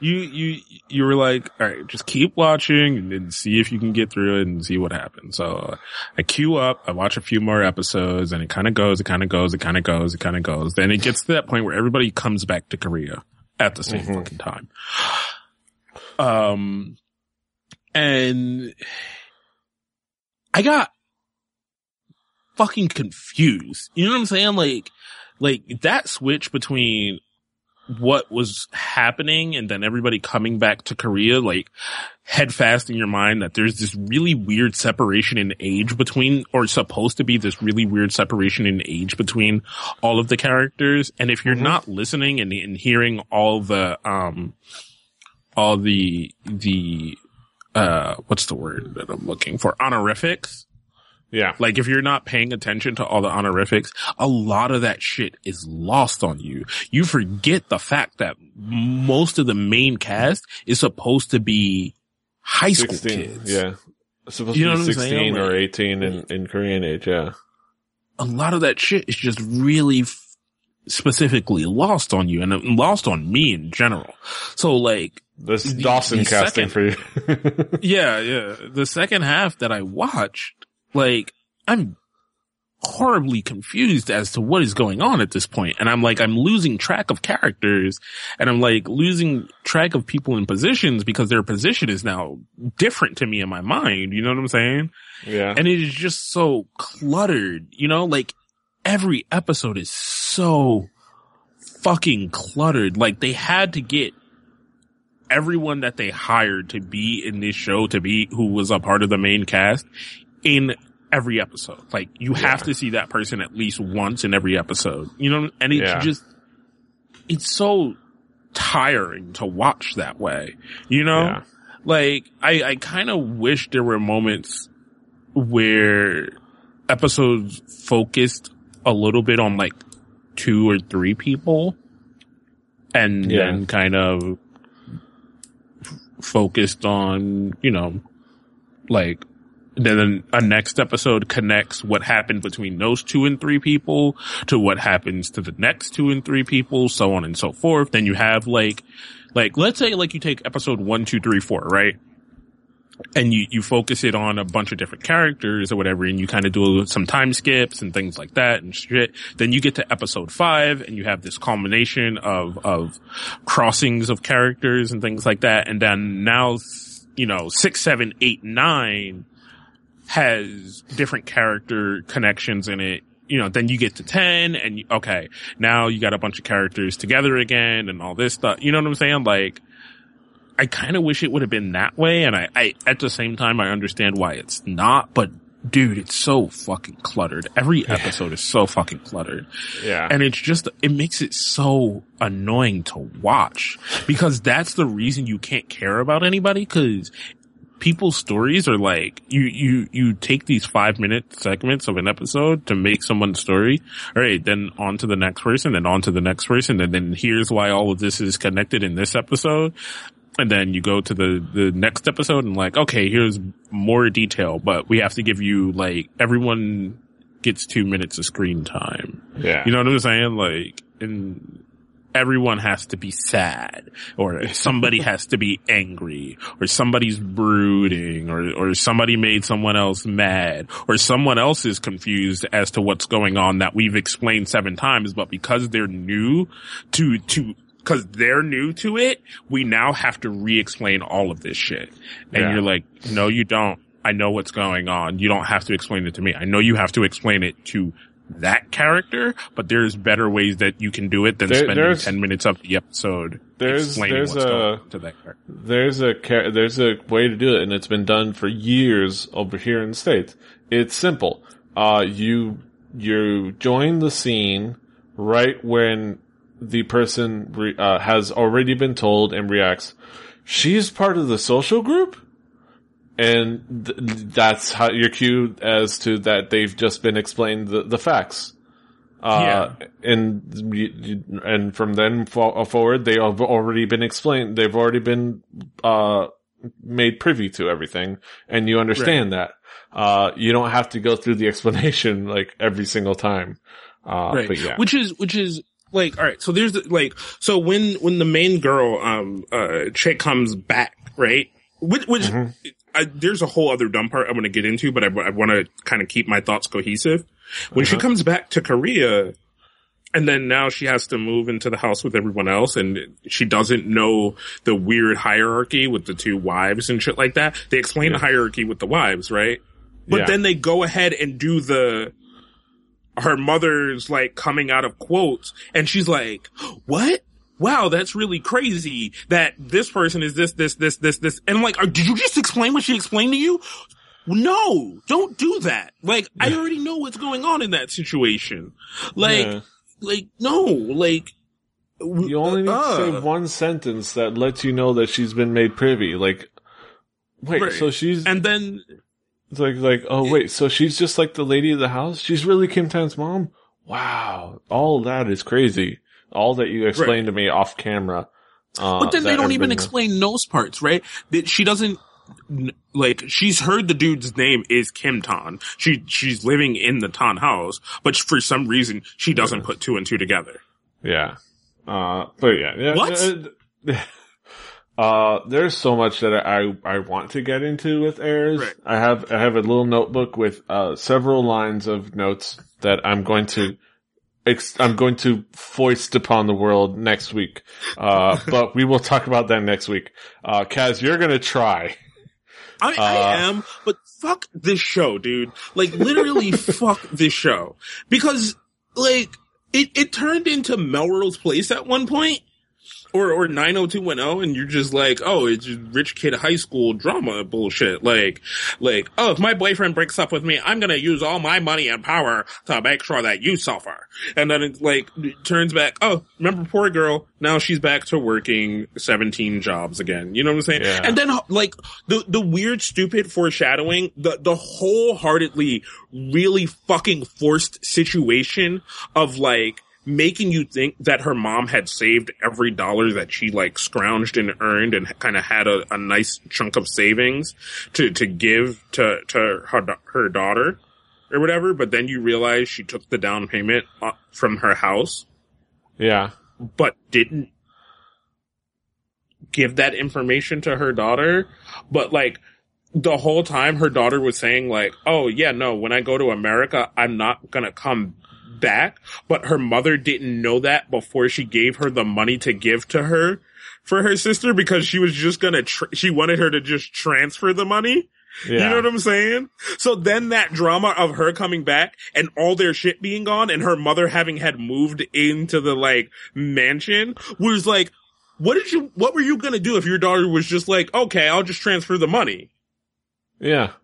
you you you were like, all right, just keep watching and then see if you can get through it and see what happens. So I queue up, I watch a few more episodes, and it kind of goes, it kind of goes, it kind of goes, it kind of goes. Then it gets to that point where everybody comes back to Korea at the same mm-hmm. fucking time. Um, and I got fucking confused. You know what I'm saying? Like, like that switch between what was happening and then everybody coming back to Korea, like head fast in your mind that there's this really weird separation in age between, or supposed to be this really weird separation in age between all of the characters. And if you're mm-hmm. not listening and, and hearing all the, um, all the, the, uh, what's the word that I'm looking for? Honorifics. Yeah. Like, if you're not paying attention to all the honorifics, a lot of that shit is lost on you. You forget the fact that most of the main cast is supposed to be high school kids. Yeah. It's supposed you to be sixteen or like, eighteen in, in Korean age, yeah. A lot of that shit is just really f- specifically lost on you and lost on me in general. So, like... This the, Dawson the casting second, for you. yeah, yeah. The second half that I watched... Like, I'm horribly confused as to what is going on at this point. And I'm like, I'm losing track of characters and I'm like losing track of people in positions because their position is now different to me in my mind. You know what I'm saying? Yeah. And it is just so cluttered, you know, like every episode is so fucking cluttered. Like they had to get everyone that they hired to be in this show to be who was a part of the main cast in every episode. Like, you yeah. have to see that person at least once in every episode. You know, and it's yeah. just, it's so tiring to watch that way. You know? Yeah. Like, I, I kind of wish there were moments where episodes focused a little bit on like two or three people and yeah. then kind of f- focused on, you know, like, then a next episode connects what happened between those two and three people to what happens to the next two and three people, so on and so forth. Then you have like, like, let's say like you take episode one, two, three, four, right? And you, you focus it on a bunch of different characters or whatever, and you kind of do some time skips and things like that and shit. Then you get to episode five and you have this culmination of, of crossings of characters and things like that. And then now, you know, six, seven, eight, nine, has different character connections in it. You know, then you get to ten and you, okay, now you got a bunch of characters together again and all this stuff. You know what I'm saying? Like, I kind of wish it would have been that way. And I, I, at the same time, I understand why it's not, but dude, it's so fucking cluttered. Every episode is so fucking cluttered. Yeah. And it's just, it makes it so annoying to watch because that's the reason you can't care about anybody, because people's stories are like, you, you, you take these five minute segments of an episode to make someone's story. All right. Then on to the next person and on to the next person. And then here's why all of this is connected in this episode. And then you go to the, the next episode and like, okay, here's more detail, but we have to give you like, everyone gets two minutes of screen time. Yeah. You know what I'm saying? Like, and everyone has to be sad, or somebody has to be angry, or somebody's brooding, or, or somebody made someone else mad, or someone else is confused as to what's going on that we've explained seven times, but because they're new to, to, cause they're new to it, we now have to re-explain all of this shit. And yeah. you're like, no, you don't. I know what's going on. You don't have to explain it to me. I know you have to explain it to that character, but there's better ways that you can do it than there, spending ten minutes of the episode there's, explaining there's what's a, going on to that character. There's a there's a way to do it, and it's been done for years over here in the States. It's simple. Uh, you you join the scene right when the person re, uh, has already been told and reacts. She's part of the social group. And th- that's how you're cued as to that they've just been explained the, the facts. Uh, yeah. and, and from then fo- forward, they have already been explained. They've already been, uh, made privy to everything. And you understand right. that. Uh, you don't have to go through the explanation like every single time. Uh, right. but yeah. Which is, which is like, all right, so there's, like, so when, when the main girl, um, uh, chick comes back, right? Which, which mm-hmm. I, there's a whole other dumb part I want to get into, but I, I want to kind of keep my thoughts cohesive. When uh-huh. she comes back to Korea, and then now she has to move into the house with everyone else, and she doesn't know the weird hierarchy with the two wives and shit like that. They explain yeah. the hierarchy with the wives, right? But yeah. then they go ahead and do the, her mother's like coming out of quotes, and she's like, what? Wow, that's really crazy that this person is this, this, this, this, this. And I'm like, did you just explain what she explained to you? No, don't do that. Like, I already know what's going on in that situation. Like, yeah. Like, no, like... You only need uh, to say one sentence that lets you know that she's been made privy. Like, wait, right. so she's... And then... It's like, like, oh, wait, so she's just like the lady of the house? She's really Kim Tan's mom? Wow, all that is crazy. All that you explained right. to me off camera. Uh, but then they don't even explain those parts, right? That she doesn't... Like, she's heard the dude's name is Kim Tan. She she's living in the Tan house, but for some reason she doesn't put two and two together. Yeah, uh, but yeah, yeah what? Uh, there's so much that I I want to get into with errors. Right. I have I have a little notebook with uh several lines of notes that I'm going to ex- I'm going to foist upon the world next week. Uh, but we will talk about that next week. Uh, Kaz, you're gonna try. I, I uh, am, but fuck this show, dude. Like, literally fuck this show. Because, like, it, it turned into Melrose Place at one point, or, or nine oh two one oh, and you're just like, oh, it's just rich kid high school drama bullshit. Like, like, oh, if my boyfriend breaks up with me, I'm gonna use all my money and power to make sure that you suffer. And then it, like, it turns back, oh, remember poor girl, now she's back to working seventeen jobs again. You know what I'm saying? Yeah. And then, like, the, the weird, stupid foreshadowing, the, the wholeheartedly really fucking forced situation of, like, making you think that her mom had saved every dollar that she, like, scrounged and earned and kind of had a, a nice chunk of savings to, to give to, to her, her daughter or whatever. But then you realize she took the down payment from her house. Yeah. But didn't give that information to her daughter. But, like, the whole time her daughter was saying, like, oh, yeah, no, when I go to America, I'm not going to come back, but her mother didn't know that before she gave her the money to give to her for her sister, because she was just gonna tra- she wanted her to just transfer the money. Yeah. You know what I'm saying? So then that drama of her coming back and all their shit being gone and her mother having had moved into the, like, mansion was like, what did you what were you gonna do if your daughter was just like, okay, I'll just transfer the money? Yeah.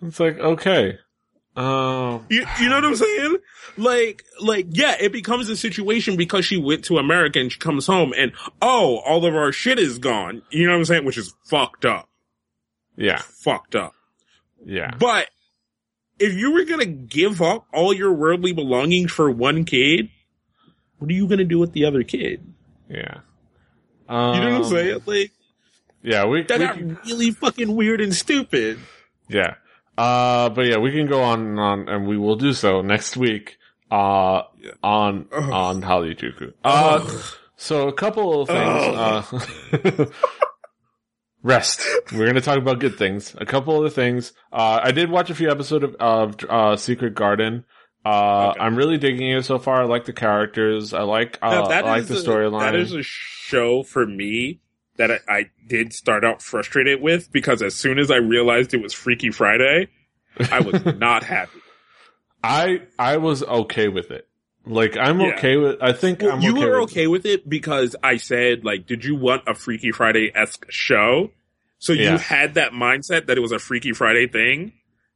It's like, okay. Oh, you, you know what I'm saying? Like, like, yeah, it becomes a situation because she went to America and she comes home and, oh, all of our shit is gone. You know what I'm saying? Which is fucked up. Yeah. Fucked up. Yeah. But if you were going to give up all your worldly belongings for one kid, what are you going to do with the other kid? Yeah. Um, you know what I'm saying? Like, yeah, we, that we, got we, really fucking weird and stupid. Yeah. Uh, but yeah, we can go on and on, and we will do so next week, uh, on, Ugh. on Hallyu Juku. Uh, Ugh. So a couple of things, Ugh. uh, rest. We're gonna talk about good things. A couple of the things, uh, I did watch a few episodes of, of, uh, Secret Garden. Uh, okay. I'm really digging it so far. I like the characters. I like, uh, I like the storyline. That is a show for me that I, I did start out frustrated with, because as soon as I realized it was Freaky Friday, I was not happy. I I was okay with it. Like, I'm yeah. okay with... I think well, I'm okay with You were okay with it because I said, like, did you want a Freaky Friday-esque show? So yeah. you had that mindset that it was a Freaky Friday thing.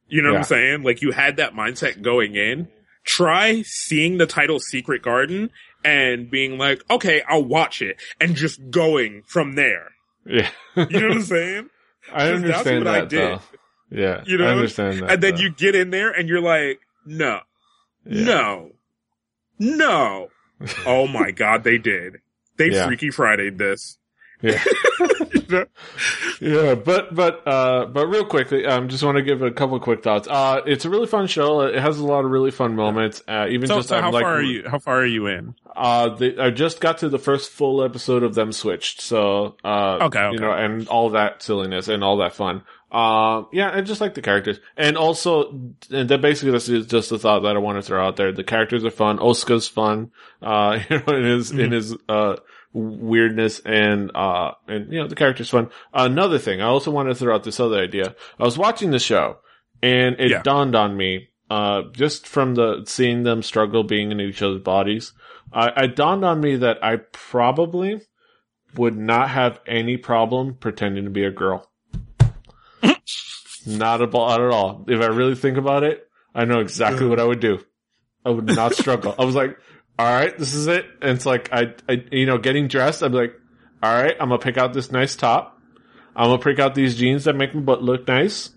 You know yeah. what I'm saying? Like, you had that mindset going in. Try seeing the title Secret Garden and being like, okay, I'll watch it, and just going from there. Yeah. You know what I'm saying? I understand that's what that, I did. Though. Yeah, you know? I understand that. And then though. you get in there, and you're like, no. Yeah. No. No. Oh, my God, they did. They yeah. Freaky Friday'd this. Yeah. You know? Yeah, but but uh, but real quickly, I um, just want to give a couple of quick thoughts. Uh, it's a really fun show. It has a lot of really fun moments. Uh, even so, just so how like, far are you? How far are you in? Uh, they, I just got to the first full episode of them switched. So uh, okay, okay, you know, and all that silliness and all that fun. Uh, yeah, I just like the characters, and also and that basically this is just a thought that I want to throw out there. The characters are fun. Osuka's fun. Uh, you know, in his mm-hmm. in his uh. weirdness and uh and you know the character's fun. Another thing I also wanted to throw out this other idea. I was watching the show and it yeah. dawned on me uh just from the seeing them struggle being in each other's bodies. Uh, it dawned on me that I probably would not have any problem pretending to be a girl. Not at all. If I really think about it, I know exactly what I would do. I would not struggle. I was like, all right, this is it. And it's like, I, I, you know, getting dressed, I'm like, all right, I'm going to pick out this nice top. I'm going to pick out these jeans that make my butt look nice.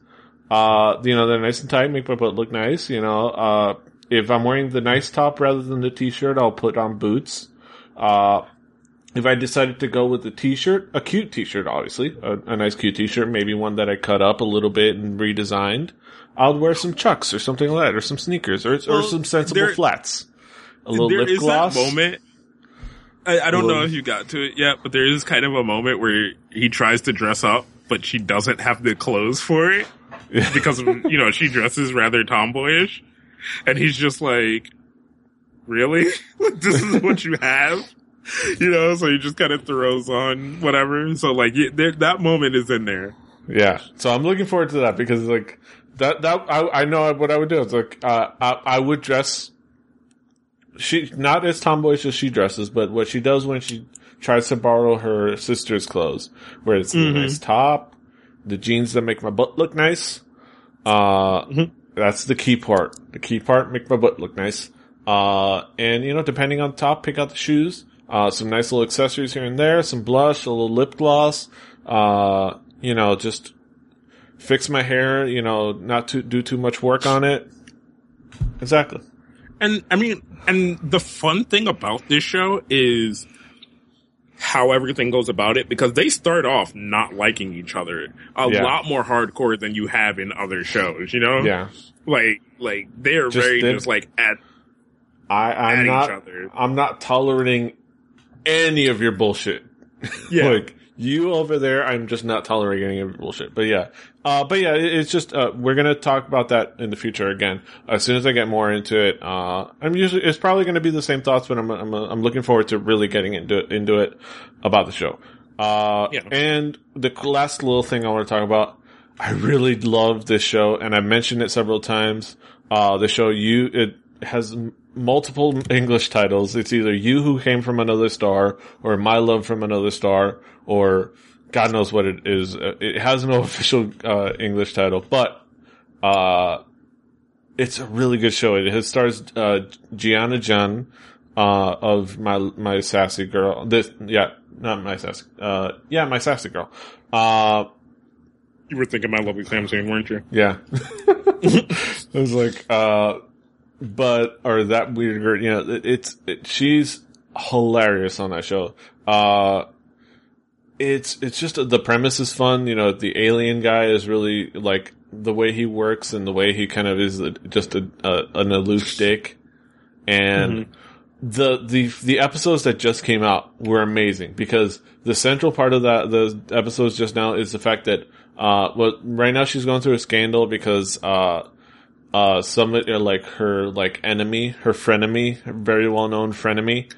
Uh, you know, they're nice and tight, make my butt look nice. You know, uh, if I'm wearing the nice top rather than the t-shirt, I'll put on boots. Uh, if I decided to go with the t-shirt, a cute t-shirt, obviously, a, a nice cute t-shirt, maybe one that I cut up a little bit and redesigned, I'll wear some Chucks or something like that, or some sneakers, or, well, or some sensible there- flats. A little there lip is gloss. That moment. I, I don't know if you got to it yet, but there is kind of a moment where he tries to dress up, but she doesn't have the clothes for it because, you know, she dresses rather tomboyish, and he's just like, "Really? This is what you have?" You know, so he just kind of throws on whatever. So like, there, that moment is in there. Yeah. So I'm looking forward to that because like that that I, I know what I would do. It's like uh, I I would dress. She not as tomboyish as she dresses, but what she does when she tries to borrow her sister's clothes, where it's mm-hmm. the nice top, the jeans that make my butt look nice. Uh, mm-hmm. That's the key part. The key part, make my butt look nice. Uh, and, you know, depending on the top, pick out the shoes, uh, some nice little accessories here and there, some blush, a little lip gloss, uh, you know, just fix my hair, you know, not to do too much work on it. Exactly. And, I mean, and the fun thing about this show is how everything goes about it, because they start off not liking each other a yeah. lot more hardcore than you have in other shows, you know? Yeah. Like, like, they're just very, they, just like, at, I, I'm at not, each other. I'm not tolerating any of your bullshit. Yeah. Like, you over there, I'm just not tolerating any of your bullshit. But yeah. Uh, but yeah, it's just, uh, we're gonna talk about that in the future again. As soon as I get more into it, uh, I'm usually, it's probably gonna be the same thoughts, but I'm, I'm, I'm looking forward to really getting into it, into it about the show. Uh, yeah. And the last little thing I want to talk about, I really love this show, and I mentioned it several times. Uh, the show, you, it has multiple English titles. It's either You Who Came From Another Star, or My Love From Another Star, or God knows what it is. It has no official uh, English title, but uh, it's a really good show. It has stars uh, Gianna Jun uh, of my my sassy girl. This yeah, not my sassy. Uh, yeah, my sassy girl. Uh, you were thinking My Lovely Samsung, weren't you? Yeah, it was like, uh, but or that weird girl. You know, it, it's it, she's hilarious on that show. Uh, It's, it's just, the premise is fun, you know, the alien guy is really, like, the way he works and the way he kind of is just a, a an aloof dick. And mm-hmm. the, the, the episodes that just came out were amazing because the central part of that, the episodes just now is the fact that, uh, well, right now she's going through a scandal because, uh, uh, some, like, her, like, enemy, her frenemy, her very well-known frenemy,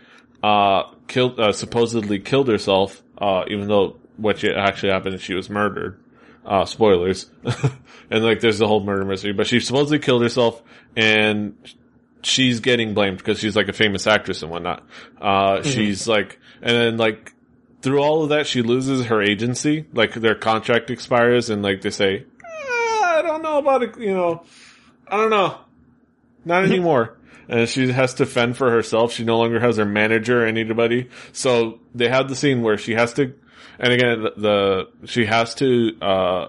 uh, killed, uh, supposedly killed herself. Uh, even though what actually happened is she was murdered. Uh, spoilers. And like, there's the whole murder mystery, but she supposedly killed herself and she's getting blamed because she's like a famous actress and whatnot. Uh, mm-hmm. she's like, and then like, through all of that, she loses her agency. Like, their contract expires and like, they say, eh, I don't know about it, you know, I don't know. Not anymore. And she has to fend for herself. She no longer has her manager or anybody. So they have the scene where she has to, and again, the, the she has to, uh,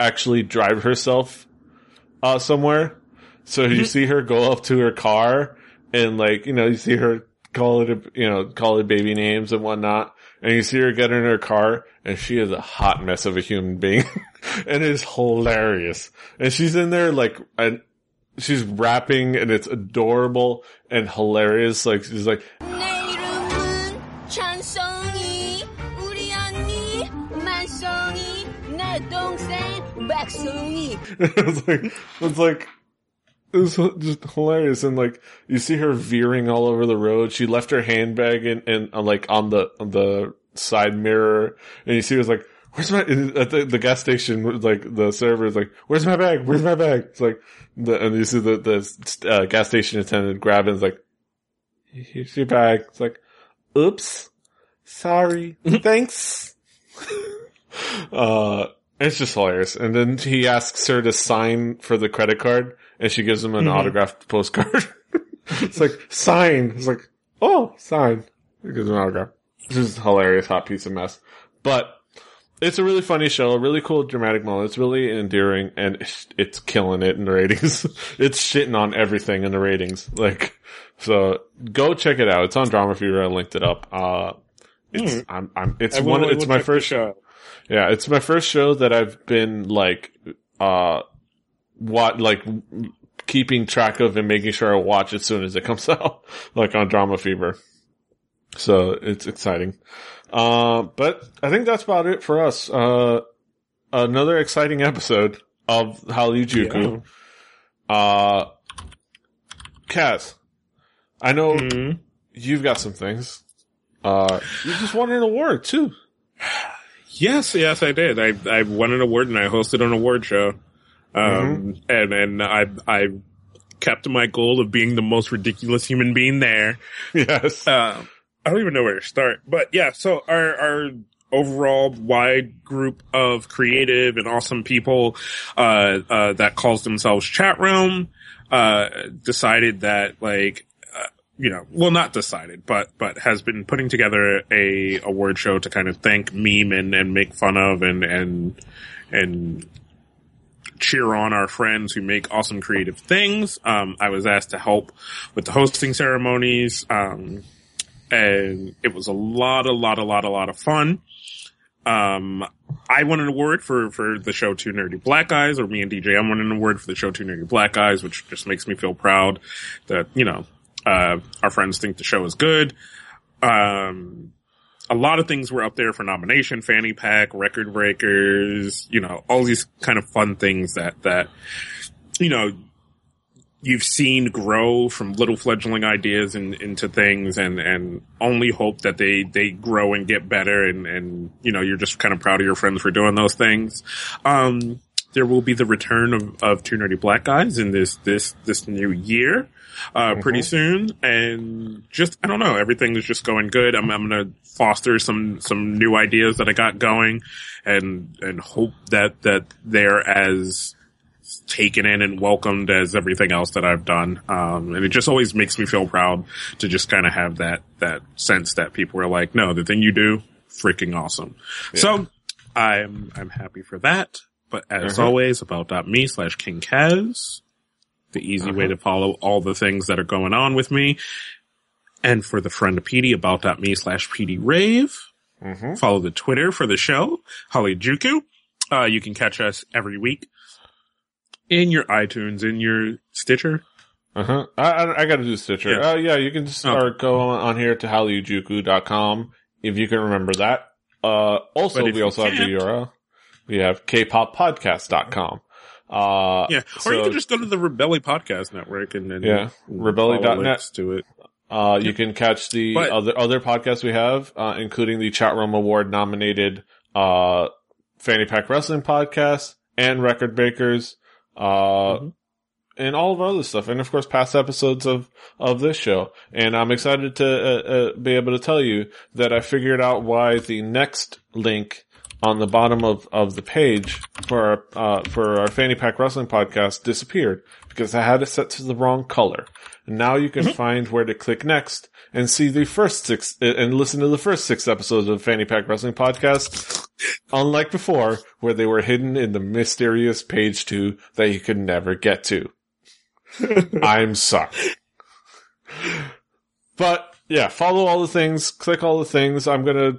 actually drive herself, uh, somewhere. So you see her go up to her car and like, you know, you see her call it, a, you know, call it baby names and whatnot. and you see her get in her car, and she is a hot mess of a human being. And it's hilarious. And she's in there, like, and she's rapping, and it's adorable and hilarious. Like, she's like, it's like, it's like, it was just hilarious. And like, you see her veering all over the road. She left her handbag and, and like on the, on the side mirror. And you see her was like, where's my, at the, the gas station, like the server is like, where's my bag? Where's my bag? It's like, the, and you see the, the, uh, gas station attendant grab it and is like, here's your bag. It's like, oops. Sorry. Thanks. uh, It's just hilarious. And then he asks her to sign for the credit card, and she gives him an mm-hmm. autographed postcard. It's like, sign. It's like, oh, sign. He gives him an autograph. It's just a hilarious hot piece of mess. But it's a really funny show, a really cool dramatic moment. It's really endearing, and it's, it's killing it in the ratings. It's shitting on everything in the ratings. Like, so go check it out. It's on Drama Fever. I linked it up. Uh, it's, mm. I'm, I'm, it's I one, will, it's will my first show. Yeah, it's my first show that I've been like, uh, what, like keeping track of and making sure I watch as soon as it comes out, like on Drama Fever. So it's exciting. Uh, but I think that's about it for us. Uh, another exciting episode of Hallyu Juku. Yeah. Uh, Kaz, I know mm-hmm. you've got some things. Uh, you just won an award too. Yes, yes, I did. I I won an award and I hosted an award show, um, mm-hmm. and and I I kept my goal of being the most ridiculous human being there. Yes, uh, I don't even know where to start, but yeah. So our our overall wide group of creative and awesome people uh, uh, that calls themselves Chat Realm uh, decided that like. You know, well, not decided, but, but has been putting together a award show to kind of thank, meme, and, and make fun of and, and, and cheer on our friends who make awesome creative things. Um, I was asked to help with the hosting ceremonies. Um, and it was a lot, a lot, a lot, a lot of fun. Um, I won an award for, for the show Two Nerdy Black Guys, or me and D J M won an award for the show Two Nerdy Black Guys, which just makes me feel proud that, you know, Uh, our friends think the show is good. Um, a lot of things were up there for nomination, Fanny Pack, Record Breakers, you know, all these kind of fun things that, that, you know, you've seen grow from little fledgling ideas and, into things and, and only hope that they, they grow and get better. And, and, you know, you're just kind of proud of your friends for doing those things. Um, there will be the return of, of Two Nerdy Black Guys in this, this, this new year. Uh, pretty mm-hmm. soon, and just, I don't know, everything is just going good. I'm, I'm gonna foster some, some new ideas that I got going and, and hope that, that they're as taken in and welcomed as everything else that I've done. Um, and it just always makes me feel proud to just kind of have that, that sense that people are like, no, the thing you do, freaking awesome. Yeah. So I'm, I'm happy for that. But as mm-hmm. always, about.me slash King Kaz. The easy uh-huh. way to follow all the things that are going on with me. And for the friend of Petey, about.me slash Petey Rave. Mm-hmm. Follow the Twitter for the show, Hallyu Juku. Uh, you can catch us every week in your iTunes, in your Stitcher. Uh-huh. I, I, I gotta do Stitcher. Yeah. Uh, yeah, you can just start oh. go on, on here to hallyu juku dot com if you can remember that. Uh, also, we also have the U R L. We have k pop podcast dot com. Uh, yeah, or so, you can just go to the Rebelli Podcast Network and then yeah, Rebelli dot net to it. Uh, you can catch the but, other other podcasts we have, uh, including the Chat Room Award nominated uh, Fanny Pack Wrestling Podcast and Record Breakers, uh, mm-hmm. and all of our other stuff, and of course past episodes of of this show. And I'm excited to uh, uh, be able to tell you that I figured out why the next link on the bottom of, of the page for our, uh, for our Fanny Pack Wrestling Podcast disappeared because I had it set to the wrong color. And now you can mm-hmm. find where to click next and see the first six and listen to the first six episodes of Fanny Pack Wrestling Podcast. Unlike before, where they were hidden in the mysterious page two that you could never get to. I'm sorry. But yeah, follow all the things, click all the things. I'm gonna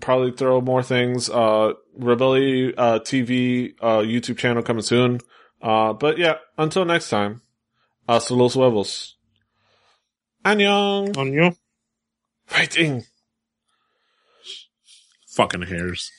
probably throw more things. Uh, Rebelli, uh, T V, uh, YouTube channel coming soon. Uh, but yeah, until next time. Hasta los huevos. Annyeong. Annyeong. Fighting. Fucking hairs.